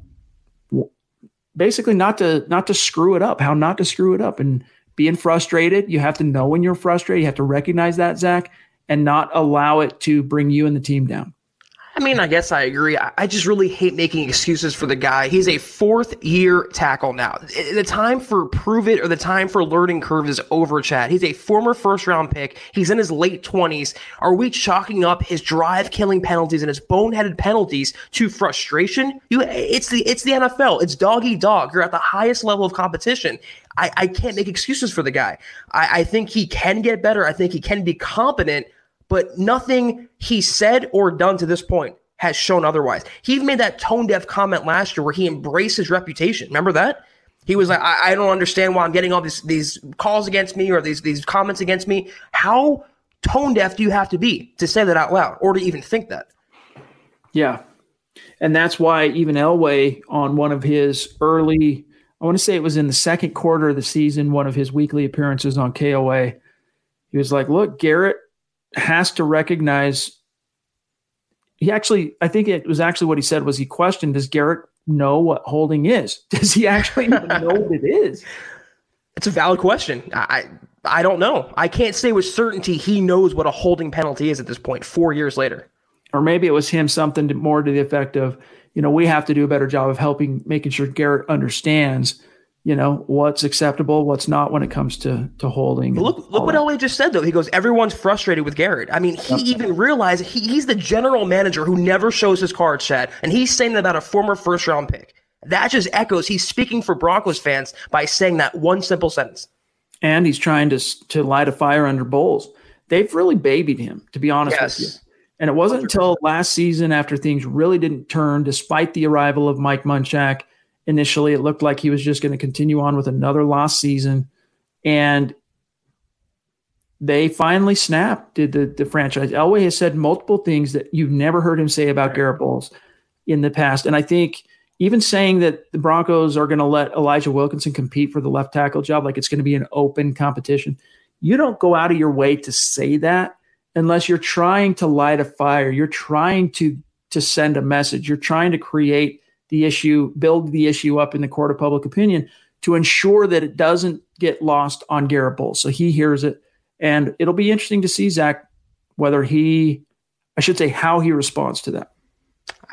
basically not to screw it up, how not to screw it up, and being frustrated. You have to know when you're frustrated. You have to recognize that, Zach, and not allow it to bring you and the team down. I mean, I guess I agree. I just really hate making excuses for the guy. He's a fourth-year tackle now. The time for prove it or the time for learning curve is over, Chad. He's a former first-round pick. He's in his late 20s. Are we chalking up his drive-killing penalties and his boneheaded penalties to frustration? It's the NFL. It's dog-eat-dog. You're at the highest level of competition. I can't make excuses for the guy. I think he can get better. I think he can be competent. But nothing he said or done to this point has shown otherwise. He even made that tone-deaf comment last year where he embraced his reputation. Remember that? He was like, I don't understand why I'm getting all these calls against me or these comments against me. How tone-deaf do you have to be to say that out loud or to even think that? Yeah. And that's why even Elway, on one of his early – I want to say it was in the second quarter of the season, one of his weekly appearances on KOA, he was like, look, Garrett – has to recognize what he said was, he questioned, does Garrett know what holding is? Does he actually even know what it is? It's a valid question. I don't know. I can't say with certainty he knows what a holding penalty is at this point, 4 years later. Or maybe it was him something more to the effect of, we have to do a better job of making sure Garrett understands what's acceptable, what's not when it comes to holding. Look what Elway just said, though. He goes, everyone's frustrated with Garrett. I mean, he even realized he's the general manager who never shows his cards, Chad, and he's saying that about a former first-round pick. That just echoes. He's speaking for Broncos fans by saying that one simple sentence. And he's trying to light a fire under Bolles. They've really babied him, to be honest with you. And it wasn't 100%. Until last season, after things really didn't turn, despite the arrival of Mike Munchak, initially, it looked like he was just going to continue on with another lost season, and they finally snapped, did the franchise. Elway has said multiple things that you've never heard him say about Garrett Bolles in the past, and I think even saying that the Broncos are going to let Elijah Wilkinson compete for the left tackle job, like it's going to be an open competition, you don't go out of your way to say that unless you're trying to light a fire. You're trying to send a message. You're trying to create the issue, build the issue up in the court of public opinion to ensure that it doesn't get lost on Garrett Bolles. So he hears it, and it'll be interesting to see, Zach, whether he I should say how he responds to that.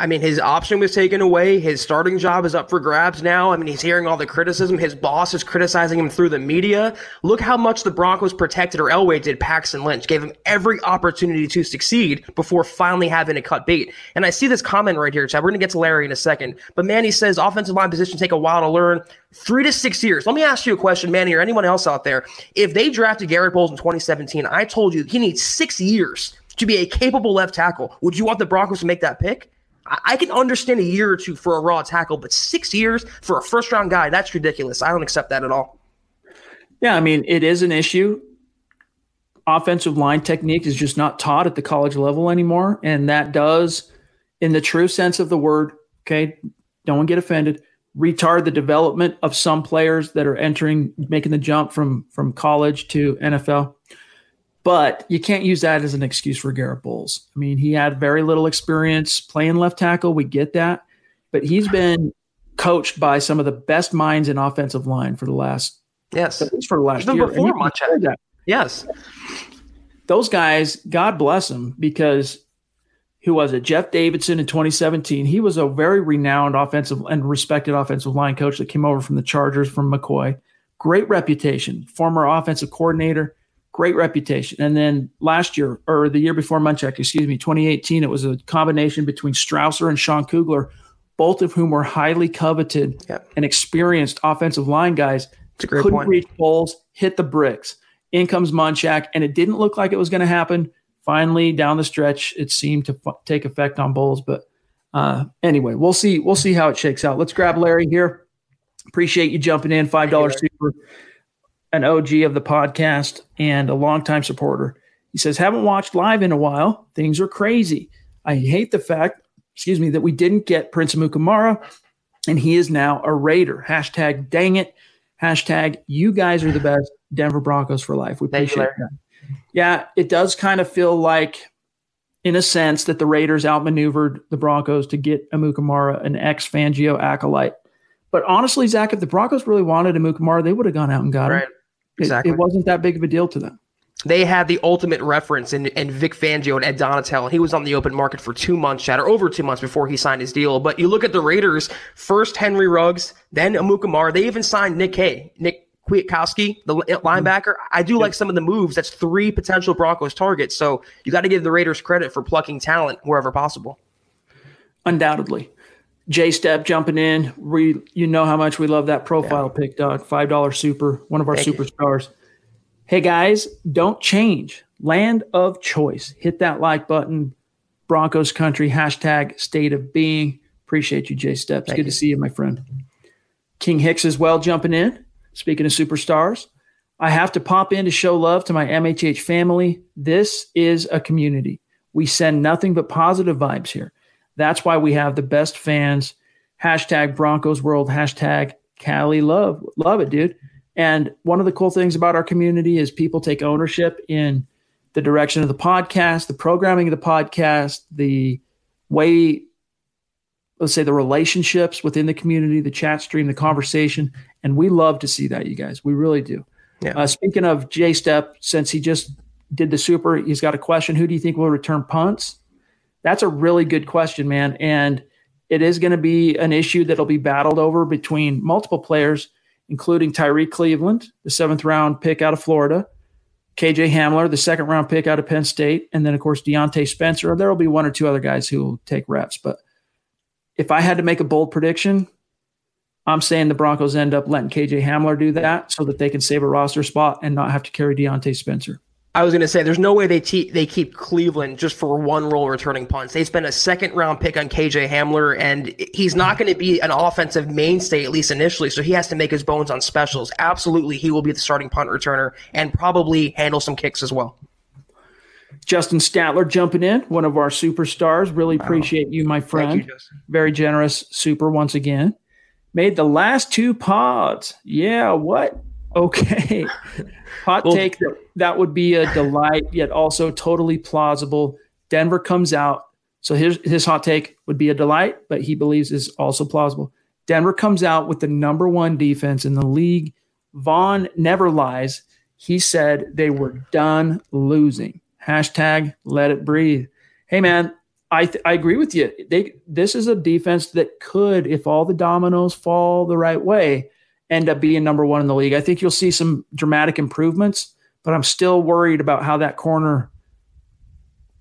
I mean, his option was taken away. His starting job is up for grabs now. I mean, he's hearing all the criticism. His boss is criticizing him through the media. Look how much the Broncos protected, or Elway did, Paxton Lynch. Gave him every opportunity to succeed before finally having to cut bait. And I see this comment right here, Chad. We're going to get to Larry in a second. But Manny says, offensive line positions take a while to learn. 3 to 6 years. Let me ask you a question, Manny, or anyone else out there. If they drafted Garrett Bolles in 2017, I told you he needs 6 years to be a capable left tackle. Would you want the Broncos to make that pick? I can understand a year or two for a raw tackle, but 6 years for a first-round guy, that's ridiculous. I don't accept that at all. Yeah, I mean, it is an issue. Offensive line technique is just not taught at the college level anymore, and that does, in the true sense of the word, okay, don't get offended, retard the development of some players that are entering, making the jump from college to NFL. But you can't use that as an excuse for Garrett Bolles. I mean, he had very little experience playing left tackle. We get that. But he's been coached by some of the best minds in offensive line for the last – yes. At least for the last year. Before much that. Yes. Those guys, God bless them, because who was it? Jeff Davidson in 2017. He was a very renowned offensive and respected offensive line coach that came over from the Chargers from McCoy. Great reputation. Former offensive coordinator. Great reputation. And then last year, or the year before Munchak, 2018, it was a combination between Strausser and Sean Kugler, both of whom were highly coveted and experienced offensive line guys. Couldn't reach Bolles, hit the bricks. In comes Munchak, and it didn't look like it was going to happen. Finally, down the stretch, it seemed to take effect on Bolles. But anyway, we'll see how it shakes out. Let's grab Larry here. Appreciate you jumping in. $5 super. An OG of the podcast and a longtime supporter. He says, haven't watched live in a while. Things are crazy. I hate the fact, that we didn't get Prince Amukamara, and he is now a Raider. # dang it. # you guys are the best. Denver Broncos for life. We appreciate that. Yeah, it does kind of feel like, in a sense, that the Raiders outmaneuvered the Broncos to get Amukamara, an ex-Fangio acolyte. But honestly, Zach, if the Broncos really wanted Amukamara, they would have gone out and got him. Exactly. It wasn't that big of a deal to them. They had the ultimate reference in Vic Fangio and Ed Donatel, and he was on the open market for 2 months, Chad, or over 2 months before he signed his deal. But you look at the Raiders, first Henry Ruggs, then Amukamara. They even signed Nick Kwiatkowski, the linebacker. I do like some of the moves. That's 3 potential Broncos targets. So you got to give the Raiders credit for plucking talent wherever possible. Undoubtedly. J-Step jumping in. You know how much we love that profile pick, Doug. $5 super, one of our superstars. Hey, guys, don't change. Land of choice. Hit that like button. Broncos country, # state of being. Appreciate you, J-Step. It's good to see you, my friend. King Hicks as well jumping in. Speaking of superstars, I have to pop in to show love to my MHH family. This is a community. We send nothing but positive vibes here. That's why we have the best fans, # Broncos World, # Cali Love. Love it, dude. And one of the cool things about our community is people take ownership in the direction of the podcast, the programming of the podcast, the way, let's say, the relationships within the community, the chat stream, the conversation. And we love to see that, you guys. We really do. Yeah. Speaking of J-Step, since he just did the super, he's got a question. Who do you think will return punts? That's a really good question, man. And it is going to be an issue that'll be battled over between multiple players, including Tyreek Cleveland, the 7th-round pick out of Florida, K.J. Hamler, the 2nd-round pick out of Penn State, and then, of course, Deontay Spencer. There will be 1 or 2 other guys who will take reps. But if I had to make a bold prediction, I'm saying the Broncos end up letting K.J. Hamler do that so that they can save a roster spot and not have to carry Deontay Spencer. I was going to say, there's no way they keep Cleveland just for one role returning punts. They spent a 2nd-round pick on K.J. Hamler, and he's not going to be an offensive mainstay, at least initially, so he has to make his bones on specials. Absolutely, he will be the starting punt returner and probably handle some kicks as well. Justin Statler jumping in, one of our superstars. Really appreciate you, my friend. Thank you, Justin. Very generous super once again. Made the last 2 pods. Yeah, what? Okay. Hot take. That would be a delight, yet also totally plausible. Denver comes out. So his hot take would be a delight, but he believes is also plausible. Denver comes out with the number 1 defense in the league. Vaughn never lies. He said they were done losing. # let it breathe. hey, man, I agree with you. This is a defense that could, if all the dominoes fall the right way, end up being number one in the league. I think you'll see some dramatic improvements, but I'm still worried about how that corner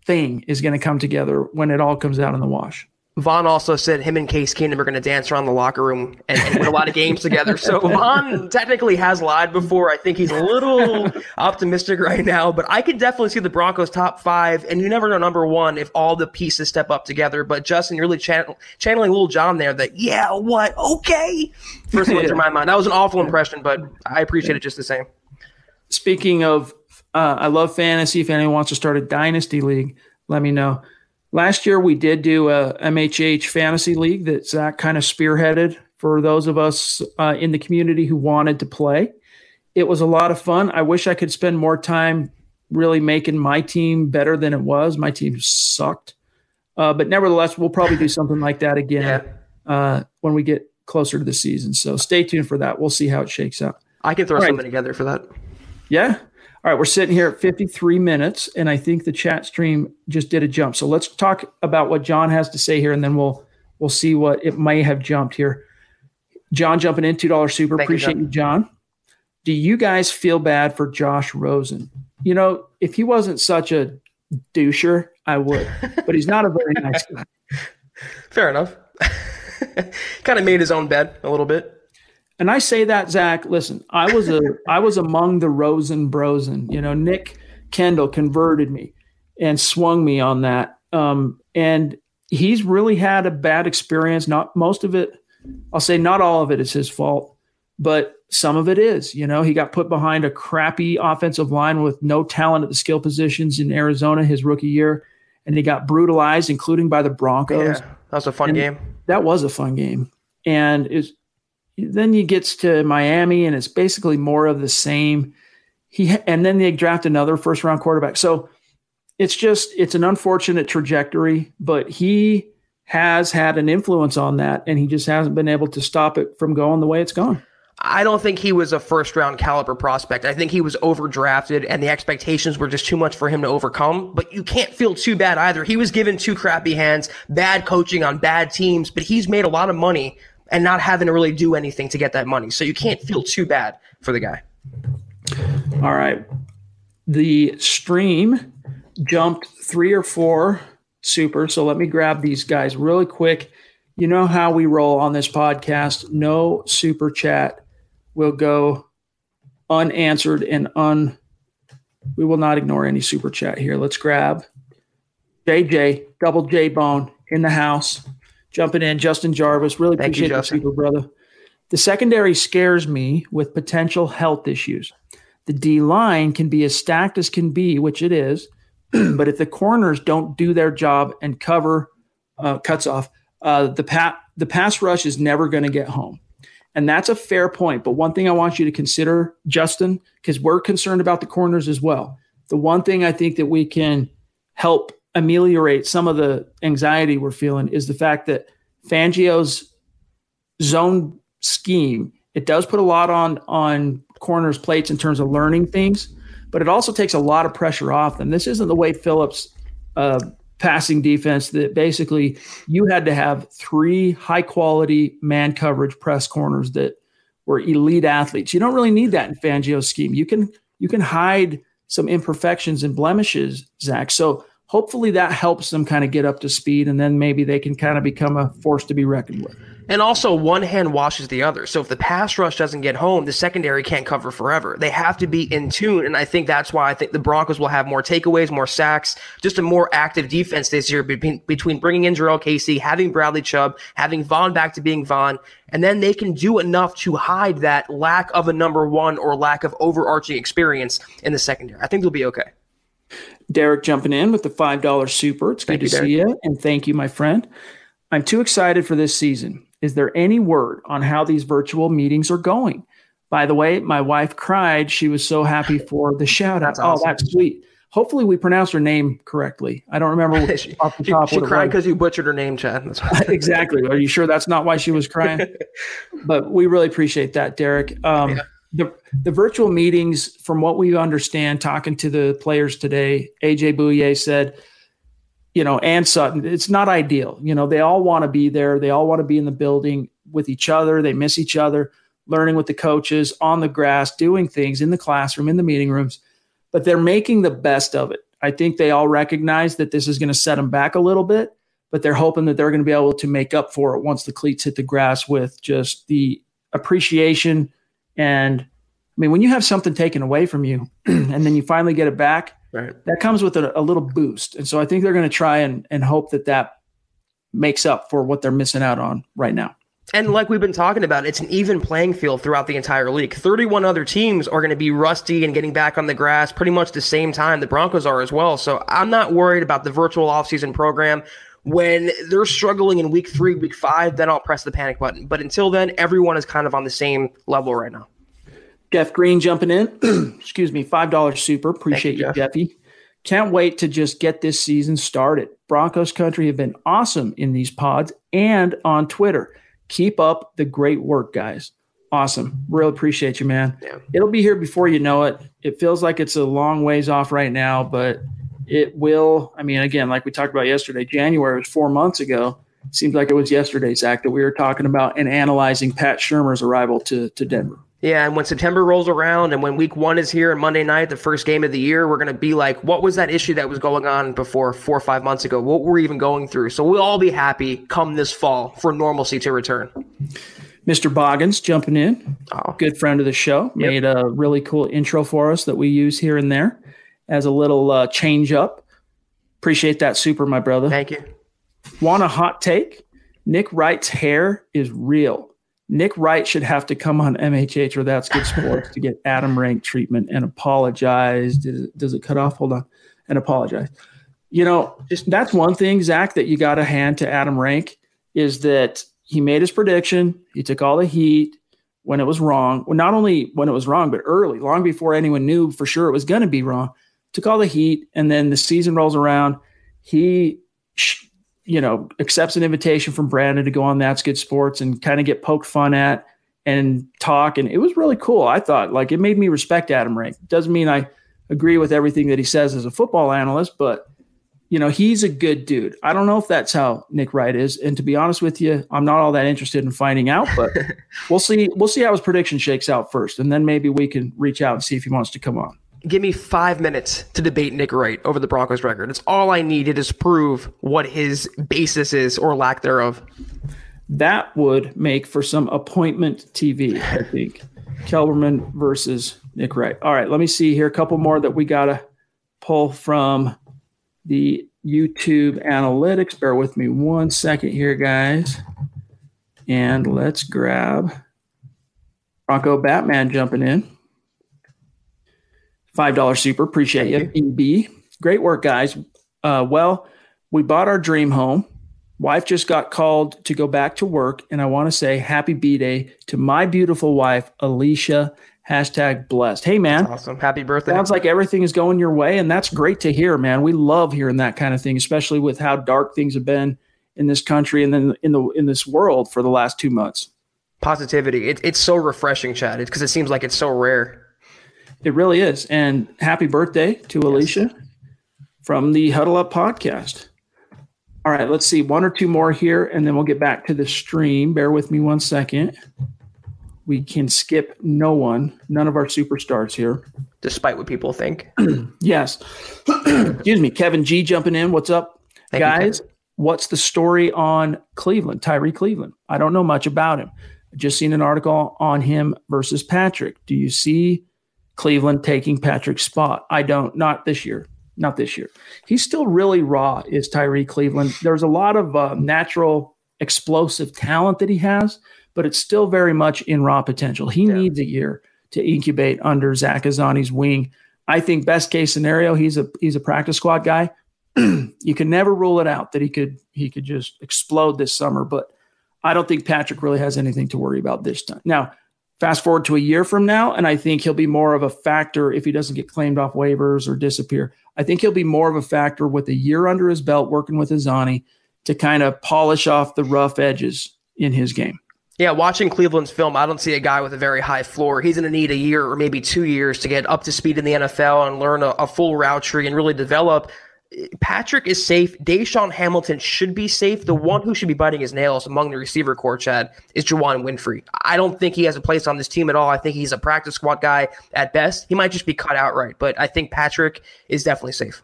thing is going to come together when it all comes out in the wash. Vaughn also said him and Case Keenum are going to dance around the locker room and win a lot of games together. So Vaughn technically has lied before. I think he's a little optimistic right now, but I could definitely see the Broncos top five, and you never know number one if all the pieces step up together. But Justin, you're really channeling Lil Jon there that, yeah, what? Okay. First one through my mind. That was an awful impression, but I appreciate it just the same. Speaking of, I love fantasy. If anyone wants to start a dynasty league, let me know. Last year, we did do a MHH fantasy league that Zach kind of spearheaded for those of us in the community who wanted to play. It was a lot of fun. I wish I could spend more time really making my team better than it was. My team sucked. But nevertheless, we'll probably do something like that again when we get closer to the season. So stay tuned for that. We'll see how it shakes out. I can throw something together for that. Yeah. All right, we're sitting here at 53 minutes, and I think the chat stream just did a jump. So let's talk about what John has to say here, and then we'll see what it may have jumped here. John jumping in, $2 super. Appreciate you, John. Do you guys feel bad for Josh Rosen? You know, if he wasn't such a doucher, I would. But he's not a very nice guy. Fair enough. Kind of made his own bed a little bit. And I say that, Zach, listen, I was among the Rosen Brosen. You know, Nick Kendall converted me and swung me on that. And he's really had a bad experience. Not most of it, I'll say not all of it is his fault, but some of it is. You know, he got put behind a crappy offensive line with no talent at the skill positions in Arizona his rookie year, and he got brutalized, including by the Broncos. Yeah, that was a fun game. That was a fun game. And it's then he gets to Miami, and it's basically more of the same. And then they draft another first-round quarterback. So it's an unfortunate trajectory, but he has had an influence on that, and he just hasn't been able to stop it from going the way it's gone. I don't think he was a first-round caliber prospect. I think he was overdrafted, and the expectations were just too much for him to overcome. But you can't feel too bad either. He was given two crappy hands, bad coaching on bad teams, but he's made a lot of money and not having to really do anything to get that money. So you can't feel too bad for the guy. All right. The stream jumped 3 or 4 super. So let me grab these guys really quick. You know how we roll on this podcast. No super chat will go unanswered and we will not ignore any super chat here. Let's grab JJ, double J Bone in the house. Jumping in, Justin Jarvis. Really appreciate you, super brother. The secondary scares me with potential health issues. The D line can be as stacked as can be, which it is, but if the corners don't do their job and cover cuts off, the pass rush is never going to get home. And that's a fair point. But one thing I want you to consider, Justin, because we're concerned about the corners as well. The one thing I think that we can help ameliorate some of the anxiety we're feeling is the fact that Fangio's zone scheme, it does put a lot on corners' plates in terms of learning things, but it also takes a lot of pressure off them. This isn't the Wade Phillips passing defense that basically you had to have 3 high-quality man coverage press corners that were elite athletes. You don't really need that in Fangio's scheme. You can hide some imperfections and blemishes, Zach. So hopefully that helps them kind of get up to speed, and then maybe they can kind of become a force to be reckoned with. And also, one hand washes the other. So if the pass rush doesn't get home, the secondary can't cover forever. They have to be in tune, and I think that's why I think the Broncos will have more takeaways, more sacks, just a more active defense this year between bringing in Jarrell Casey, having Bradley Chubb, having Vaughn back to being Vaughn, and then they can do enough to hide that lack of a number one or lack of overarching experience in the secondary. I think they'll be okay. Derek jumping in with the $5 super. It's good to see you, and thank you, my friend. I'm too excited for this season. Is there any word on how these virtual meetings are going? By the way, my wife cried. She was so happy for the shout out. Awesome. Oh, that's sweet. Hopefully we pronounced her name correctly. I don't remember what off the top. She cried because you butchered her name, Chad. That's exactly. Are you sure that's not why she was crying? But we really appreciate that, Derek. Yeah. The virtual meetings, from what we understand, talking to the players today, A.J. Bouye said you know, and Sutton, it's not ideal. You know, they all want to be there. They all want to be in the building with each other. They miss each other, learning with the coaches, on the grass, doing things in the classroom, in the meeting rooms. But they're making the best of it. I think they all recognize that this is going to set them back a little bit, but they're hoping that they're going to be able to make up for it once the cleats hit the grass with just the appreciation. And, I mean, when you have something taken away from you and then you finally get it back, right, that comes with a little boost. And so I think they're going to try and hope that that makes up for what they're missing out on right now. And like we've been talking about, it's an even playing field throughout the entire league. 31 other teams are going to be rusty and getting back on the grass pretty much the same time the Broncos are as well. So I'm not worried about the virtual offseason program. When they're struggling in week 3, week 5, then I'll press the panic button. But until then, everyone is kind of on the same level right now. Jeff Green jumping in. Excuse me, $5 super. Appreciate you, Jeffy. Can't wait to just get this season started. Broncos country have been awesome in these pods and on Twitter. Keep up the great work, guys. Awesome. Really appreciate you, man. Yeah. It'll be here before you know it. It feels like it's a long ways off right now, but it will. I mean, again, like we talked about yesterday, January was 4 months ago. Seems like it was yesterday, Zach, that we were talking about and analyzing Pat Shurmur's arrival to Denver. Yeah, and when September rolls around and when week 1 is here and Monday night, the first game of the year, we're going to be like, what was that issue that was going on before 4 or 5 months ago? What were we even going through? So we'll all be happy come this fall for normalcy to return. Mr. Boggins jumping in, good friend of the show, made a really cool intro for us that we use here and there as a little change up. Appreciate that super, my brother. Thank you. Want a hot take? Nick Wright's hair is real. Nick Wright should have to come on MHH or That's Good Sports to get Adam Rank treatment and apologize. Does it cut off? Hold on. And apologize. You know, just that's one thing, Zach, that you got to hand to Adam Rank is that he made his prediction. He took all the heat when it was wrong. Well, not only when it was wrong, but early, long before anyone knew for sure it was going to be wrong. Took all the heat, and then the season rolls around. He accepts an invitation from Brandon to go on That's Good Sports and kind of get poked fun at and talk. And it was really cool. I thought, like, it made me respect Adam Rank. Doesn't mean I agree with everything that he says as a football analyst, but, you know, he's a good dude. I don't know if that's how Nick Wright is. And to be honest with you, I'm not all that interested in finding out, but we'll see. We'll see how his prediction shakes out first. And then maybe we can reach out and see if he wants to come on. Give me 5 minutes to debate Nick Wright over the Broncos record. It's all I need to disprove what his basis is or lack thereof. That would make for some appointment TV, I think. Kelberman versus Nick Wright. All right, let me see here. A couple more that we got to pull from the YouTube analytics. Bear with me 1 second here, guys. And let's grab Bronco Batman jumping in. $5 super. Appreciate you. EB. Great work, guys. Well, we bought our dream home. Wife just got called to go back to work. And I want to say happy B-Day to my beautiful wife, Alicia. #blessed. Hey, man. That's awesome. Happy birthday. Sounds like everything is going your way. And that's great to hear, man. We love hearing that kind of thing, especially with how dark things have been in this country and then in this world for the last 2 months. Positivity. It's so refreshing, Chad. It's because it seems like it's so rare. It really is. And happy birthday to Alicia from the Huddle Up podcast. All right, let's see. One or two more here, and then we'll get back to the stream. Bear with me 1 second. We can skip no one, none of our superstars here. Despite what people think. Yes. Excuse me. Kevin G jumping in. What's up, guys? What's the story on Cleveland, Tyree Cleveland? I don't know much about him. I've just seen an article on him versus Patrick. Do you see Cleveland taking Patrick's spot? I don't. Not this year. Not this year. He's still really raw, is Tyree Cleveland. There's a lot of natural explosive talent that he has, but it's still very much in raw potential. He needs a year to incubate under Zach Azani's wing. I think best case scenario, he's a practice squad guy. You can never rule it out that he could just explode this summer, but I don't think Patrick really has anything to worry about this time. Now, fast forward to a year from now, and I think he'll be more of a factor if he doesn't get claimed off waivers or disappear. I think he'll be more of a factor with a year under his belt working with Azani to kind of polish off the rough edges in his game. Yeah, watching Cleveland's film, I don't see a guy with a very high floor. He's going to need a year or maybe 2 years to get up to speed in the NFL and learn a full route tree and really develop Patrick is safe. Deshaun Hamilton should be safe. The one who should be biting his nails among the receiver corps, Chad, is Juwan Winfrey. I don't think he has a place on this team at all. I think he's a practice squad guy at best. He might just be cut outright, but I think Patrick is definitely safe.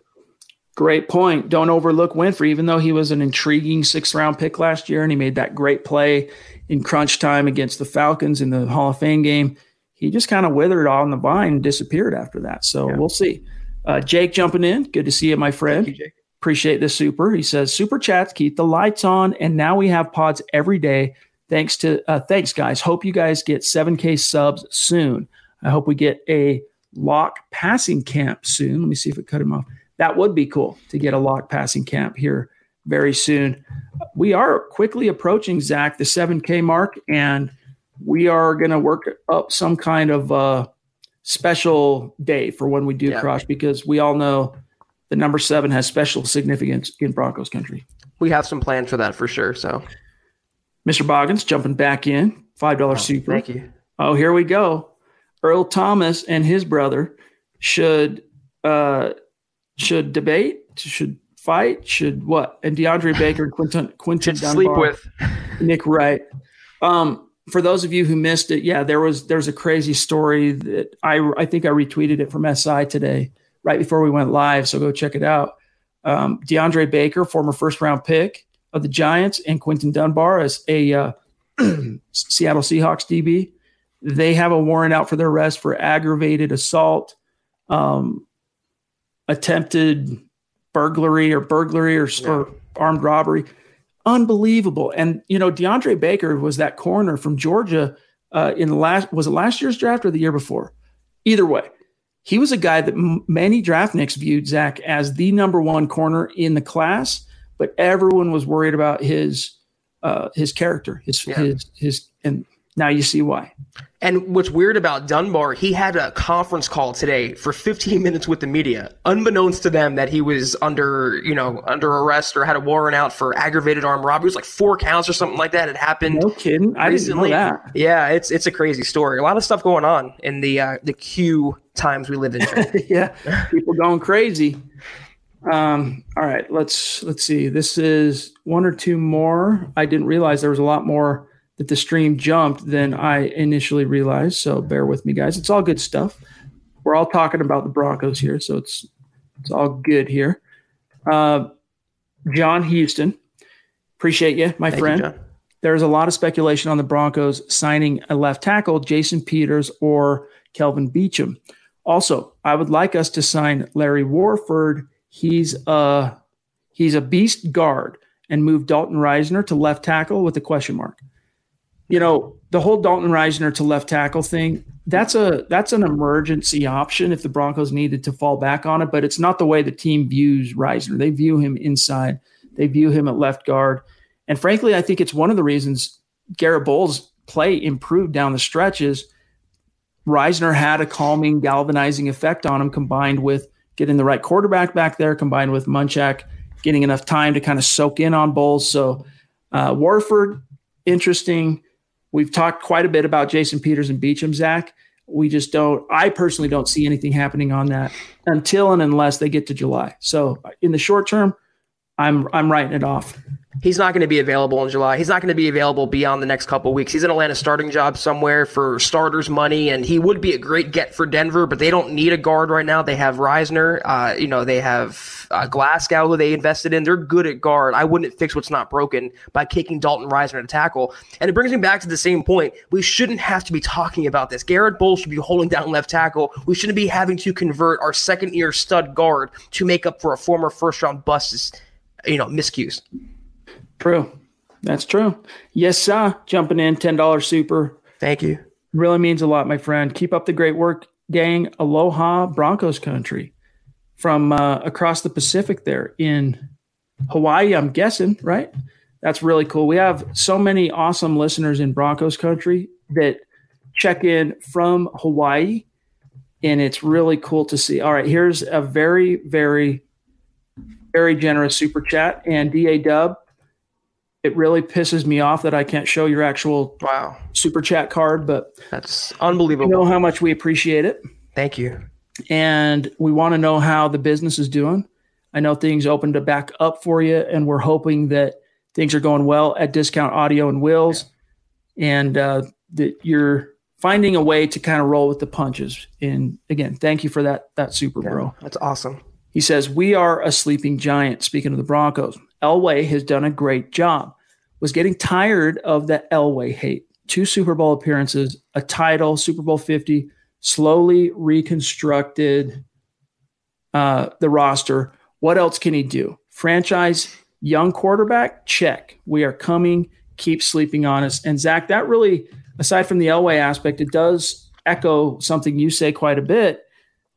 Great point. Don't overlook Winfrey, even though he was an intriguing sixth-round pick last year and he made that great play in crunch time against the Falcons in the Hall of Fame game. He just kind of withered on the vine and disappeared after that. So yeah, we'll see. Jake jumping in. Good to see you, my friend. Thank you, Jake. Appreciate this super. He says, super chats keep the lights on, and now we have pods every day. Thanks, guys. Hope you guys get 7K subs soon. I hope we get a Lock passing camp soon. Let me see if it cut him off. That would be cool to get a Lock passing camp here very soon. We are quickly approaching, Zach, the 7K mark, and we are going to work up some kind of special day for when we do crush, because we all know the number 7 has special significance in Broncos country. We have some plans for that for sure. So Mr. Boggins jumping back in, $5 super. Thank you. Oh, here we go. Earl Thomas and his brother should debate, should fight, should what? And DeAndre Baker, Quinton Dunbar, sleep with Nick Wright. For those of you who missed it, yeah, there's a crazy story that I think I retweeted it from SI today, right before we went live. So go check it out. DeAndre Baker, former first-round pick of the Giants, and Quinton Dunbar as a Seattle Seahawks DB. They have a warrant out for their arrest for aggravated assault, attempted burglary or armed robbery. Unbelievable. And, you know, DeAndre Baker was that corner from Georgia was it last year's draft or the year before? Either way, he was a guy that many draftniks viewed, Zach, as the number one corner in the class, but everyone was worried about his character, his and now you see why. And what's weird about Dunbar, he had a conference call today for 15 minutes with the media, unbeknownst to them that he was under arrest or had a warrant out for aggravated armed robbery. It was like 4 counts or something like that. It happened. No kidding. I recently didn't know that. Yeah, it's a crazy story. A lot of stuff going on in the Q times we live in. Yeah, people going crazy. All right, let's see. This is one or two more. I didn't realize there was a lot more that the stream jumped than I initially realized. So bear with me, guys. It's all good stuff. We're all talking about the Broncos here, so it's all good here. John Houston, appreciate you, my friend. Thank you, John. There's a lot of speculation on the Broncos signing a left tackle, Jason Peters or Kelvin Beachum. Also, I would like us to sign Larry Warford. He's a beast guard, and move Dalton Risner to left tackle with a question mark. You know, the whole Dalton Risner to left tackle thing, that's an emergency option if the Broncos needed to fall back on it, but it's not the way the team views Risner. They view him inside. They view him at left guard. And frankly, I think it's one of the reasons Garrett Bolles' play improved down the stretch is Risner had a calming, galvanizing effect on him, combined with getting the right quarterback back there, combined with Munchak getting enough time to kind of soak in on Bolles. So Warford, interesting. We've talked quite a bit about Jason Peters and Beachum, Zach. I personally don't see anything happening on that until and unless they get to July. So in the short term, I'm writing it off. He's not going to be available in July. He's not going to be available beyond the next couple of weeks. He's in Atlanta starting job somewhere for starters money, and he would be a great get for Denver, but they don't need a guard right now. They have Risner. They have Glasgow, who they invested in. They're good at guard. I wouldn't fix what's not broken by kicking Dalton Risner to tackle. And it brings me back to the same point. We shouldn't have to be talking about this. Garrett Bolles should be holding down left tackle. We shouldn't be having to convert our second-year stud guard to make up for a former first-round bust's miscues. True. That's true. Yes, sir. Jumping in, $10 super. Thank you. Really means a lot, my friend. Keep up the great work, gang. Aloha, Broncos country, from across the Pacific there in Hawaii, I'm guessing, right? That's really cool. We have so many awesome listeners in Broncos country that check in from Hawaii, and it's really cool to see. All right, here's a very, very, very generous super chat, and DA-Dub. It really pisses me off that I can't show your actual super chat card, but that's unbelievable. You know how much we appreciate it. Thank you. And we want to know how the business is doing. I know things opened it back up for you, and we're hoping that things are going well at Discount Audio and Wills, and that you're finding a way to kind of roll with the punches. And again, thank you for that super bro. That's awesome. He says, we are a sleeping giant. Speaking of the Broncos, Elway has done a great job. Was getting tired of the Elway hate. 2 Super Bowl appearances, a title, Super Bowl 50, slowly reconstructed the roster. What else can he do? Franchise, young quarterback, check. We are coming. Keep sleeping on us. And Zach, that really, aside from the Elway aspect, it does echo something you say quite a bit.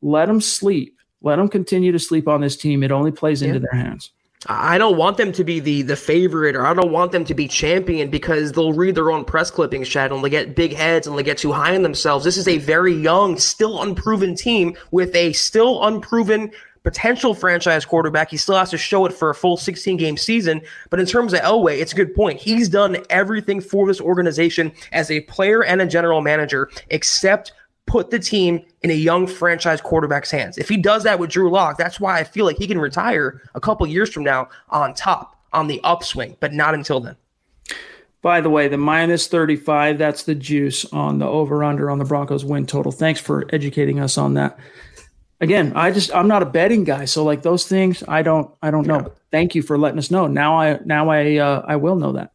Let them sleep. Let them continue to sleep on this team. It only plays into their hands. I don't want them to be the favorite, or I don't want them to be champion, because they'll read their own press clippings, Chad, and they'll get big heads and they'll get too high on themselves. This is a very young, still unproven team with a still unproven potential franchise quarterback. He still has to show it for a full 16-game season. But in terms of Elway, it's a good point. He's done everything for this organization as a player and a general manager except put the team in a young franchise quarterback's hands. If he does that with Drew Lock, that's why I feel like he can retire a couple years from now on top, on the upswing, but not until then. By the way, the minus 35, that's the juice on the over-under on the Broncos win total. Thanks for educating us on that. Again, I'm not a betting guy, so like those things, I don't know. But thank you for letting us know. Now I will know that.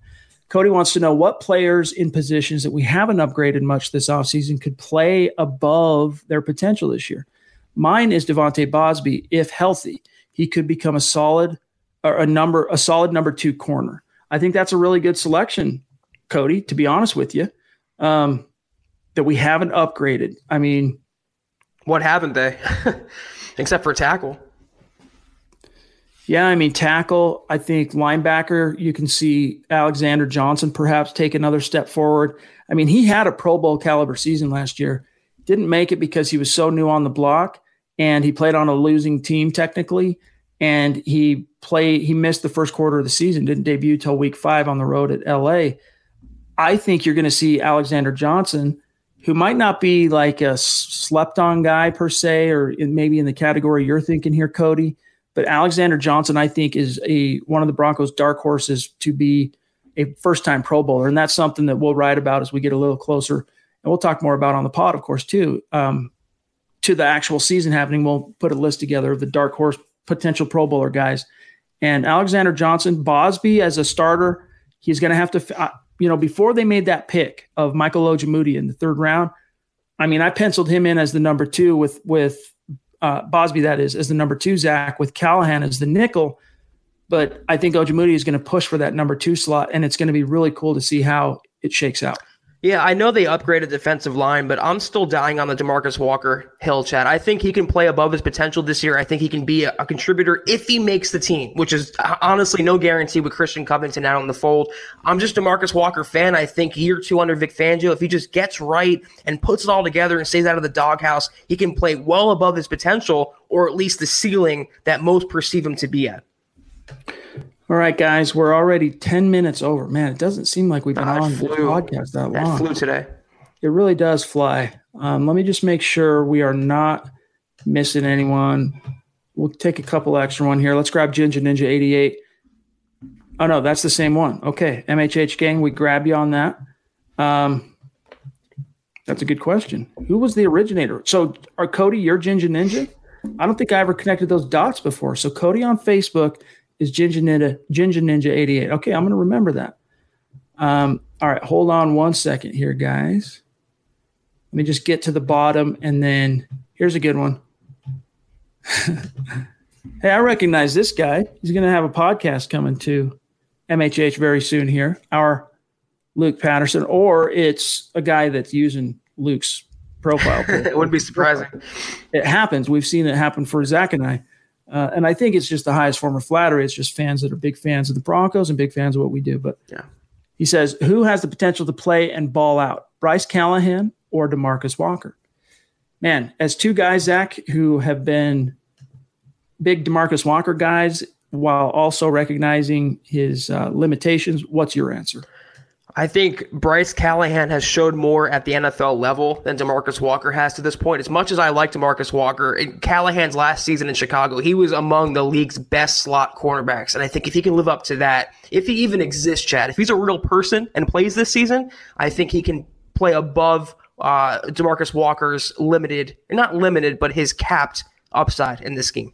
Cody wants to know what players in positions that we haven't upgraded much this offseason could play above their potential this year. Mine is Devontae Bausby. If healthy, he could become a solid number 2 corner. I think that's a really good selection, Cody, to be honest with you, that we haven't upgraded. I mean, what haven't they? Except for tackle. Yeah, I mean, tackle, I think linebacker, you can see Alexander Johnson perhaps take another step forward. I mean, he had a Pro Bowl caliber season last year. Didn't make it because he was so new on the block, and he played on a losing team technically, and he missed the first quarter of the season, didn't debut till week 5 on the road at LA. I think you're going to see Alexander Johnson, who might not be like a slept-on guy per se, or maybe in the category you're thinking here, Cody, but Alexander Johnson, I think, is one of the Broncos' dark horses to be a first-time Pro Bowler, and that's something that we'll write about as we get a little closer, and we'll talk more about on the pod, of course, too. To the actual season happening, we'll put a list together of the dark horse potential Pro Bowler guys. And Alexander Johnson, Bausby as a starter, he's going to have to before they made that pick of Michael Ojemudia in the 3rd round, I mean, I penciled him in as the number 2 with Bausby, that is, as the number 2, Zach, with Callahan as the nickel. But I think Ojemudia is going to push for that number 2 slot, and it's going to be really cool to see how it shakes out. Yeah, I know they upgraded defensive line, but I'm still dying on the DeMarcus Walker hill, Chad. I think he can play above his potential this year. I think he can be a contributor if he makes the team, which is honestly no guarantee with Christian Covington out in the fold. I'm just a DeMarcus Walker fan. I think year 2 under Vic Fangio, if he just gets right and puts it all together and stays out of the doghouse, he can play well above his potential, or at least the ceiling that most perceive him to be at. All right, guys, we're already 10 minutes over. Man, it doesn't seem like we've been on the podcast that long. That flew today. It really does fly. Let me just make sure we are not missing anyone. We'll take a couple extra one here. Let's grab Ginger Ninja 88. Oh, no, that's the same one. Okay, MHH gang, we grab you on that. That's a good question. Who was the originator? So, Cody, you're Ginger Ninja? I don't think I ever connected those dots before. So, Cody on Facebook – is Ginger Ninja 88. Okay, I'm going to remember that. All right, hold on one second here, guys. Let me just get to the bottom, and then here's a good one. Hey, I recognize this guy. He's going to have a podcast coming to MHH very soon here, our Luke Patterson, or it's a guy that's using Luke's profile. It wouldn't be surprising. It happens. We've seen it happen for Zach and I. And I think it's just the highest form of flattery. It's just fans that are big fans of the Broncos and big fans of what we do. But yeah. He says, who has the potential to play and ball out, Bryce Callahan or DeMarcus Walker? Man, as 2 guys, Zach, who have been big DeMarcus Walker guys while also recognizing his limitations, what's your answer? I think Bryce Callahan has showed more at the NFL level than DeMarcus Walker has to this point. As much as I like DeMarcus Walker, in Callahan's last season in Chicago, he was among the league's best slot cornerbacks. And I think if he can live up to that, if he even exists, Chad, if he's a real person and plays this season, I think he can play above DeMarcus Walker's limited, not limited, but his capped upside in this scheme.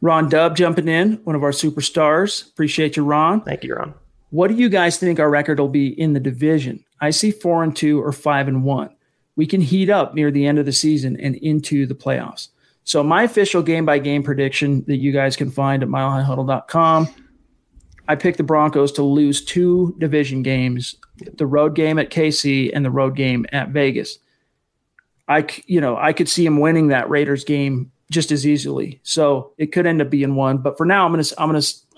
Ron Dubb jumping in, one of our superstars. Appreciate you, Ron. Thank you, Ron. What do you guys think our record will be in the division? I see 4-2 or 5-1. We can heat up near the end of the season and into the playoffs. So my official game-by-game prediction that you guys can find at milehighhuddle.com, I picked the Broncos to lose 2 division games, the road game at KC and the road game at Vegas. I could see them winning that Raiders game just as easily. So it could end up being 1, but for now I'm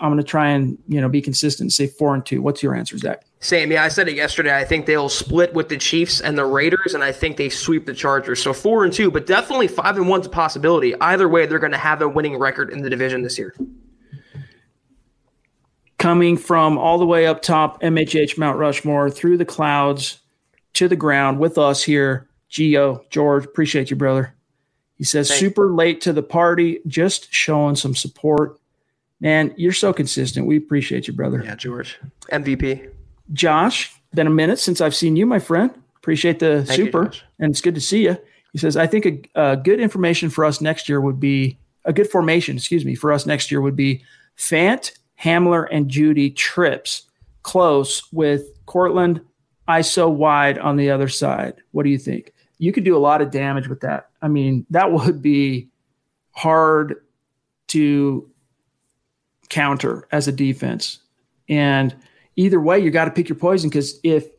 gonna try and be consistent and say 4-2. What's your answer, Zach? Same. Yeah, I said it yesterday. I think they'll split with the Chiefs and the Raiders, and I think they sweep the Chargers. So 4-2, but definitely 5-1's a possibility. Either way, they're going to have a winning record in the division this year. Coming from all the way up top, MHH Mount Rushmore, through the clouds to the ground with us here, Gio, George, appreciate you, brother. He says, super late to the party, just showing some support. Man, you're so consistent. We appreciate you, brother. Yeah, George. MVP. Josh, been a minute since I've seen you, my friend. Appreciate the super. And it's good to see you. He says, I think a good information for us next year would be – a good formation, excuse me, for us next year would be Fant, Hamler, and Jeudy trips close with Courtland ISO wide on the other side. What do you think? You could do a lot of damage with that. I mean, that would be hard to – counter as a defense. And either way, you got to pick your poison, because if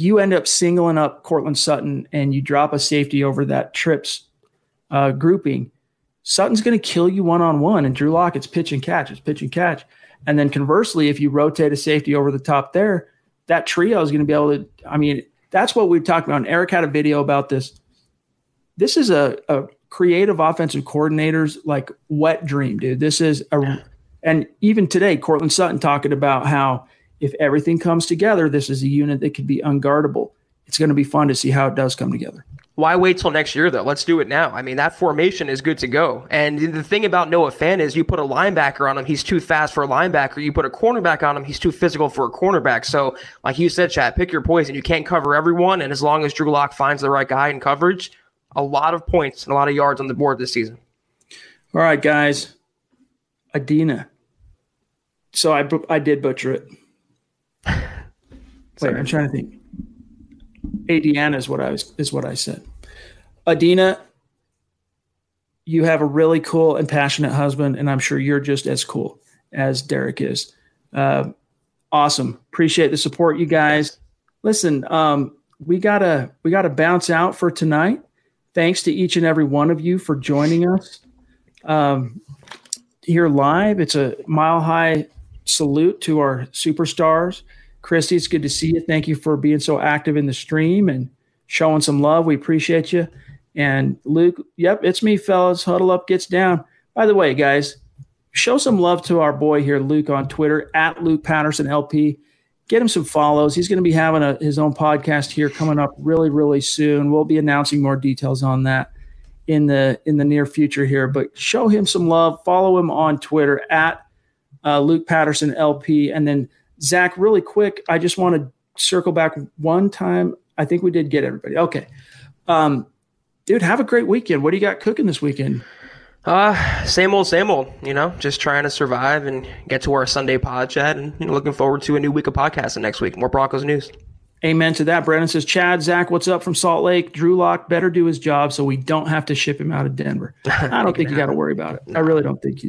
you end up singling up Courtland Sutton and you drop a safety over that trips grouping, Sutton's going to kill you one-on-one, and Drew Lock, it's pitch and catch. And then conversely, if you rotate a safety over the top there, that trio is going to be able to – I mean, that's what we've talked about. And Eric had a video about this. This is a creative offensive coordinators like wet dream, dude. This is and even today, Courtland Sutton talking about how if everything comes together, this is a unit that could be unguardable. It's going to be fun to see how it does come together. Why wait till next year, though? Let's do it now. I mean, that formation is good to go. And the thing about Noah Fant is you put a linebacker on him, he's too fast for a linebacker. You put a cornerback on him, he's too physical for a cornerback. So, like you said, Chad, pick your poison. You can't cover everyone, and as long as Drew Lock finds the right guy in coverage – a lot of points and a lot of yards on the board this season. All right, guys. Adina. So I did butcher it. Wait, I'm trying to think. Adiana is what I said. Adina, you have a really cool and passionate husband, and I'm sure you're just as cool as Derek is. Awesome. Appreciate the support, you guys. Listen, we gotta bounce out for tonight. Thanks to each and every one of you for joining us here live. It's a mile-high salute to our superstars. Christy, it's good to see you. Thank you for being so active in the stream and showing some love. We appreciate you. And Luke, yep, it's me, fellas. Huddle up, gets down. By the way, guys, show some love to our boy here, Luke, on Twitter, @LukePattersonLP. Get him some follows. He's going to be having his own podcast here coming up really, really soon. We'll be announcing more details on that in the near future here. But show him some love. Follow him on Twitter @LukePattersonLP. And then, Zach, really quick, I just want to circle back one time. I think we did get everybody. Okay. Dude, have a great weekend. What do you got cooking this weekend? Same old, just trying to survive and get to our Sunday pod, Chad, and looking forward to a new week of podcasting next week. More Broncos news. Amen to that. Brandon says, Chad, Zach, what's up from Salt Lake? Drew Lock better do his job so we don't have to ship him out of Denver. I don't think you got to worry about it. No. I really don't think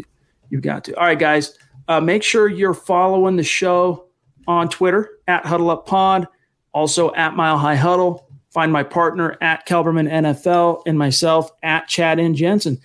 you've got to. All right, guys, make sure you're following the show on Twitter, @HuddleUpPod, also @MileHighHuddle. Find my partner, @KelbermanNFL, and myself, @ChadNJensen.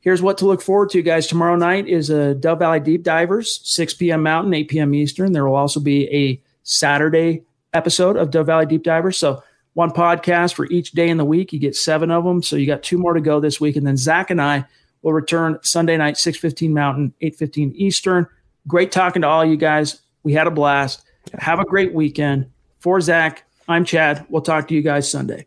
Here's what to look forward to, guys. Tomorrow night is a Dove Valley Deep Divers, 6 p.m. Mountain, 8 p.m. Eastern. There will also be a Saturday episode of Dove Valley Deep Divers. So one podcast for each day in the week. You get 7 of them, so you got 2 more to go this week. And then Zach and I will return Sunday night, 6:15 Mountain, 8:15 Eastern. Great talking to all you guys. We had a blast. Have a great weekend. For Zach, I'm Chad. We'll talk to you guys Sunday.